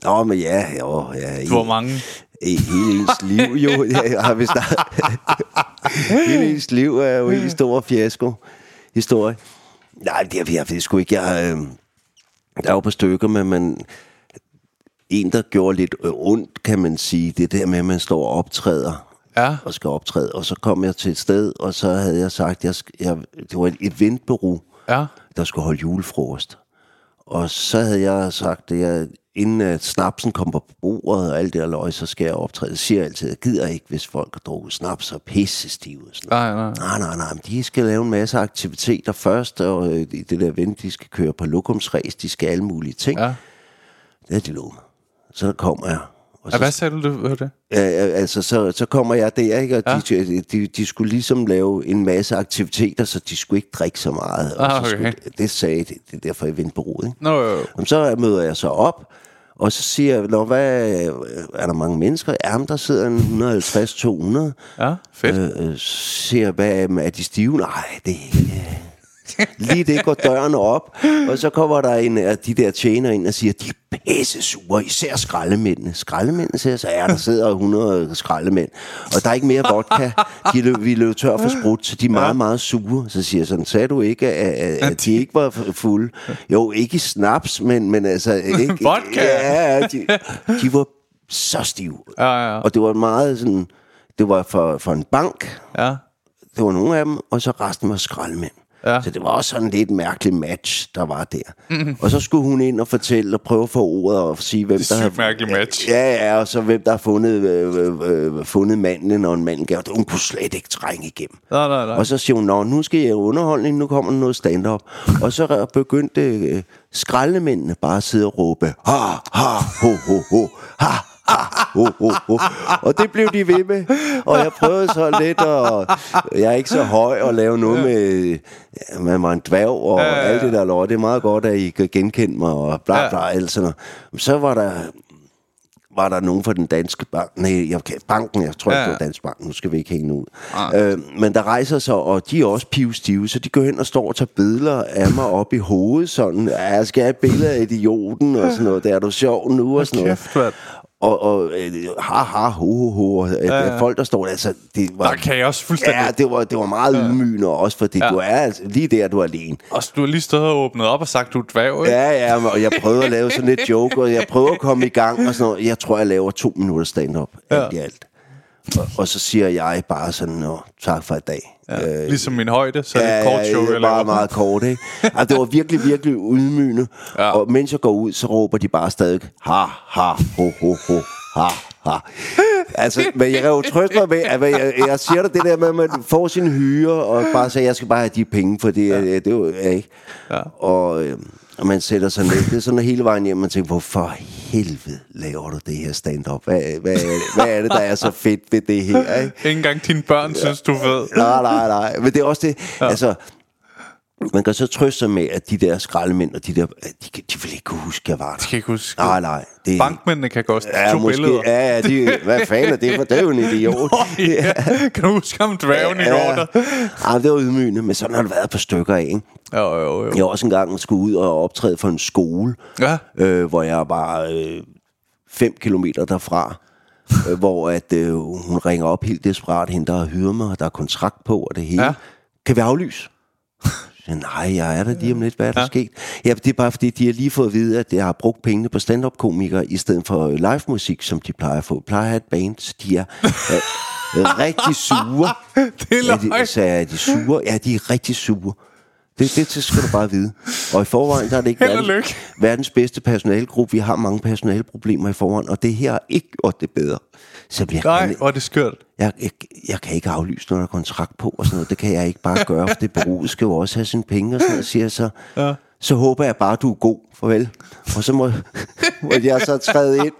Nå, men ja, jo, ja. Du har mange. Hele ens liv jo. Har vi Hele ens liv er jo en stor fiasko historie. Nej, det er jeg sgu ikke. Jeg, øh, der er jo på stykker, men man, en der gjorde lidt ondt, kan man sige. Det der med at man står og optræder ja. og skal optræde. Og så kom jeg til et sted, og så havde jeg sagt jeg, jeg, det var et eventbureau ja. der skulle holde julefrokost. Og så havde jeg sagt at jeg, inden at snapsen kommer på bordet og alt det der løg, så skal jeg optræde. Jeg siger altid, jeg gider ikke, hvis folk har drukket snaps og pissestive. Nej, nej. Nej, nej, nej. Men de skal lave en masse aktiviteter først, og i det der vent, de skal køre på lokumsræs, de skal alle mulige ting. Ja. Det er de lov med. Så kommer jeg. Og så, hvad sagde du, du hørte det? Ja, altså, så, så kommer jeg der, ikke? Og ja. de, de, de skulle ligesom lave en masse aktiviteter, så de skulle ikke drikke så meget. Ah, og så okay. skulle, det sagde det, det er derfor jeg vendte på rodet, ikke? No, jo, jo. Så møder jeg så op, og så siger jeg, nå, hvad, er der mange mennesker? Ja, men der sidder et hundrede og halvtreds til to hundrede. Ja, fedt. Øh, siger jeg, hvad, er de stive? Nej, det er ikke... Lige det går dørene op, og så kommer der en af de der tjenere ind og siger, de er pisse sure, især skraldemændene. Skraldemændene siger, så er der sidder hundrede skraldemænd, og der er ikke mere vodka. De løb, vi løb tør for sprut, så de er meget, meget sure. Så siger jeg sådan, sagde du ikke, at, at de ikke var fulde? Jo, ikke i snaps, men, men altså... Ikke, vodka? Ja, de, de var så stive. Ja, ja. Og det var meget sådan, det var for, for en bank. Ja. Det var nogle af dem, og så resten var skraldemænd. Ja. Så det var også sådan lidt mærkelig match, der var der. Mm-hmm. Og så skulle hun ind og fortælle og prøve at få ordet og sige, hvem det er der har mærkelig match. Ja, ja, og så hvem der har fundet, øh, øh, fundet manden, og en mand gav. Hun kunne slet ikke trænge igennem. Nej, nej, nej. Og så siger hun, nå, nu skal jeg underholdning, nu kommer noget stand-up. Og så begyndte øh, skraldemændene bare at sidde og råbe, ha, ha, ho, ho, ho, ha. Oh, oh, oh. Og det blev de ved med. Og jeg prøvede så lidt, og jeg er ikke så høj at lave noget med, ja, man var en dværg og ja, ja, ja. alt det der lort. Det er meget godt at I kan genkende mig og bla bla, ja. alt sådan noget. Så var der var der nogen fra den danske bank. Nej, jeg, banken, jeg tror ja, ja. ikke, det var Danske Bank. Nu skal vi ikke hænge ud. Ah. Øh, men der rejser sig, og de er også pivstive, så de går hen og står og tager billeder af mig op i hovedet. Sådan, jeg skal have et billede af idioten og sådan noget. Der er du sjov nu og sådan noget. Og, og ha ha ho ho ho ja, ja. Folk der står altså det var der kan jeg også fuldstændig ja det var det var meget ja. ydmygende også fordi ja. du er altså, lige der du er alene og du har lige stået og åbnet op og sagt du er dværg, ikke? ja ja og jeg prøvede at lave sådan lidt joke og jeg prøvede at komme i gang og sådan noget. Jeg tror jeg laver to minutter stand up ja. alt i alt og, og så siger jeg bare sådan tak for i dag ja. øh, ligesom min højde så ja, er det kort show ja, jeg bare meget kort ikke? Altså, det var virkelig virkelig ydmygende ja. Og mens jeg går ud så råber de bare stadig ha ha ho ho ho ha ha altså men jeg er jo trøst mig med at jeg, jeg siger det der med at man får sin hyre og bare siger jeg skal bare have de penge for det ja. øh, det er jo ikke ja. og øh, og man sætter sig ned. Det er sådan hele vejen hjem. Man tænker, hvorfor helvede laver du det her stand-up? Hvad, hvad, hvad er det, der er så fedt ved det her? Ikke engang dine børn synes, du ved. Nej, nej, nej. Men det er også det. Ja. Altså, man kan så trøste sig med, at de der skraldemænd og de der, de, de vil ikke kunne huske, jeg var der. De kan ikke huske. Nej, nej. Det, bankmændene kan godt stå ja, to måske, billeder. Ja, de, hvad fanden er det for? Det er jo en idiot. Nå, ja. Kan du huske om dvæven ja, i order? Ja, det var ydmygende, men sådan har det været på stykker af, ikke? Jo, jo, jo. Jeg også engang skulle ud og optræde for en skole, ja. øh, hvor jeg var øh, fem kilometer derfra, øh, hvor at, øh, hun ringer op helt desperat, hende der har hyret mig, og der er kontrakt på, og det hele. Ja. Kan vi aflyse? Nej, jeg er der lige om lidt, hvad er der ja. sket? Ja, det er bare fordi, de har lige fået at vide, at jeg har brugt pengene på stand-up-komikere i stedet for live-musik, som de plejer at få. Plejer at have et band, så de er øh, rigtig sure. Det er løgn. Ja, så er de sure? Ja, de er rigtig sure. Det, det, det skal du bare vide. Og i forvejen, der er det ikke verdens, verdens bedste personalegruppe. Vi har mange personaleproblemer i forvejen, og det her er ikke gjort det bedre. Så jeg nej, kan, hvor er det skørt. Jeg, jeg, jeg kan ikke aflyse, når der er kontrakt på og sådan noget. Det kan jeg ikke bare gøre, for det bureau skal jo også have sine penge og sådan noget, siger jeg så. Ja. Så håber jeg bare, du er god. Farvel. Og så må, må jeg så træde ind.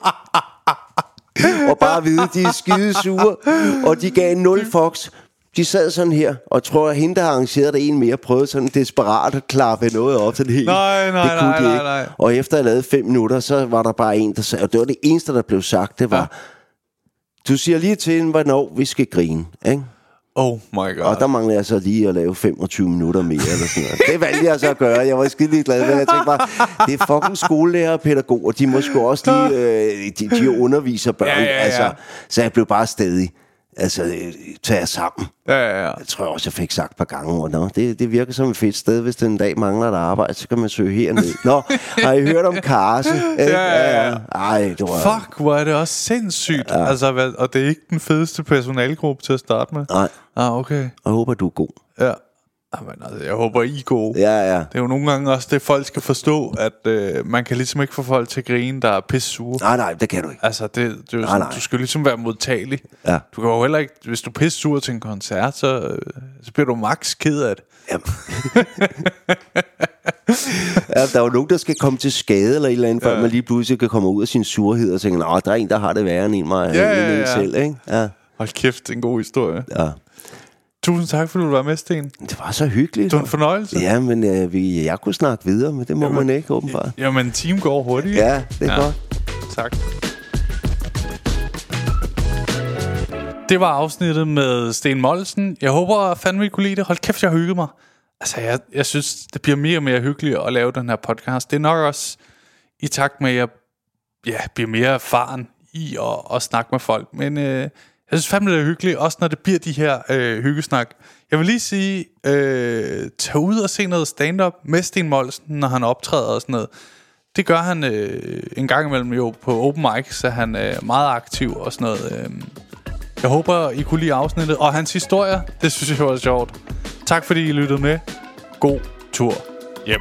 Og bare vide, de er skide sure. Og de gav nul fucks. De sad sådan her, og tror, at hende, der har arrangeret det en mere, prøvede sådan desperat at klappe noget op til det hele. Nej, nej, det kunne nej, de nej, ikke. nej. Og efter jeg lavede fem minutter, så var der bare en, der sagde, og det var det eneste, der blev sagt, det var, ja. du siger lige til hende, hvornår vi skal grine, ikke? Oh my god. Og der manglede jeg så lige at lave femogtyve minutter mere eller sådan noget. Det valgte jeg så at gøre. Jeg var skidelig glad, men jeg tænkte bare, det er fucking skolelærer og pædagoger. De må sgu også lige øh, de, de underviser børn, ja, ja, ja. Altså. Så jeg blev bare stædig. Altså, tager jeg sammen. Ja, ja, ja. Jeg tror også, jeg fik sagt et par gange. Nå, det, det virker som et fedt sted. Hvis den dag mangler der arbejde, så kan man søge hernede. Nå, har I hørt om Karse? Ja, ja, ja. Ej, det var... Fuck, hvor er det også sindssygt. Ja. Altså, og det er ikke den fedeste personalgruppe til at starte med. Nej. Ah, okay. Jeg håber, du er god. Ja. Jamen, altså, jeg håber, I er gode. Ja, ja. Det er jo nogle gange også det, folk skal forstå, at øh, man kan ligesom ikke få folk til at grine, der er pisse sure. Nej, nej, det kan du ikke. Altså, det, det er jo nej, sådan, nej. Du skal ligesom være modtagelig. Ja. Du kan jo heller ikke, hvis du er pisse sur til en koncert, så, øh, så bliver du max ked af det. Jamen. Ja, der er jo nogen, der skal komme til skade eller et eller andet, ja. Før man lige pludselig kan komme ud af sin surhed og tænke, nej, der er en, der har det værre end en mig, ja, ja, ja. En selv, ikke? Ja. Hold kæft, det er en god historie. Ja. Tusind tak, fordi du var med, Steen. Det var så hyggeligt. Det var en fornøjelse. Ja, men øh, vi, jeg kunne snakke videre, men det må jamen, man ikke, åbenbart. Jamen, en time går hurtigt. Ja, det er ja. godt. Tak. Det var afsnittet med Steen Molzen. Jeg håber fandme, I kunne lide det. Hold kæft, jeg hyggede mig. Altså, jeg, jeg synes, det bliver mere og mere hyggeligt at lave den her podcast. Det er nok også i takt med, at jeg ja, bliver mere erfaren i at, at snakke med folk. Men... Øh, jeg synes fandme, det er hyggeligt, også når det bliver de her øh, hyggesnak. Jeg vil lige sige, øh, tag ud og se noget stand-up med Steen Molzen, når han optræder og sådan noget. Det gør han øh, en gang imellem jo på open mic, så han er øh, meget aktiv og sådan noget. Øh. Jeg håber, I kunne lide afsnittet. Og hans historier, det synes jeg var sjovt. Tak fordi I lyttede med. God tur hjem.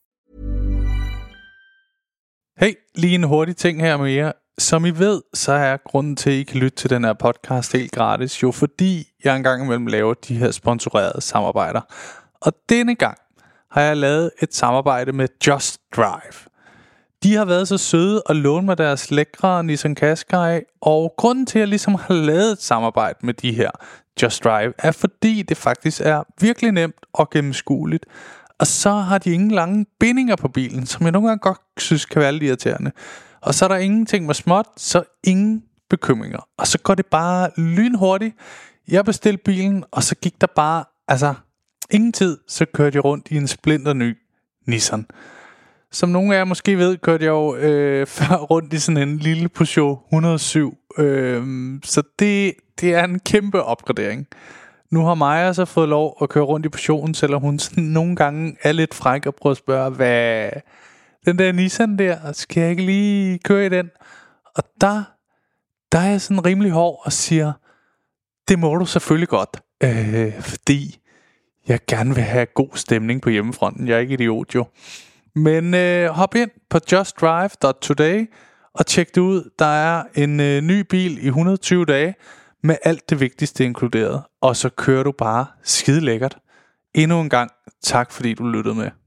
Hey, lige en hurtig ting her med jer. Som I ved, så er grunden til, at I kan lytte til den her podcast helt gratis, jo fordi jeg engang imellem laver de her sponsorerede samarbejder. Og denne gang har jeg lavet et samarbejde med Just Drive. De har været så søde at låne mig deres lækre Nissan Qashqai, og grunden til, at jeg ligesom har lavet et samarbejde med de her Just Drive, er fordi det faktisk er virkelig nemt og gennemskueligt. Og så har de ingen lange bindinger på bilen, som jeg nogle gange godt synes kan være lidt irriterende. Og så er der ingenting med småt, så ingen bekymringer. Og så går det bare lynhurtigt. Jeg bestilte bilen, og så gik der bare, altså ingen tid, så kørte jeg rundt i en splinterny Nissan. Som nogle af jer måske ved, kørte jeg jo øh, før rundt i sådan en lille Peugeot et hundrede og syv. Øh, så det, det er en kæmpe opgradering. Nu har Meier så fået lov at køre rundt i Peugeoten, selvom hun sådan nogle gange er lidt fræk og prøver at spørge, hvad den der Nissan der, skal jeg ikke lige køre i den? Og der, der er jeg sådan rimelig hård og siger, det må du selvfølgelig godt, øh, fordi jeg gerne vil have god stemning på hjemmefronten. Jeg er ikke idiot jo. Men øh, hop ind på just drive dot today og tjek det ud. Der er en øh, ny bil i hundrede og tyve dage med alt det vigtigste inkluderet. Og så kører du bare skide lækkert. Endnu en gang tak fordi du lyttede med.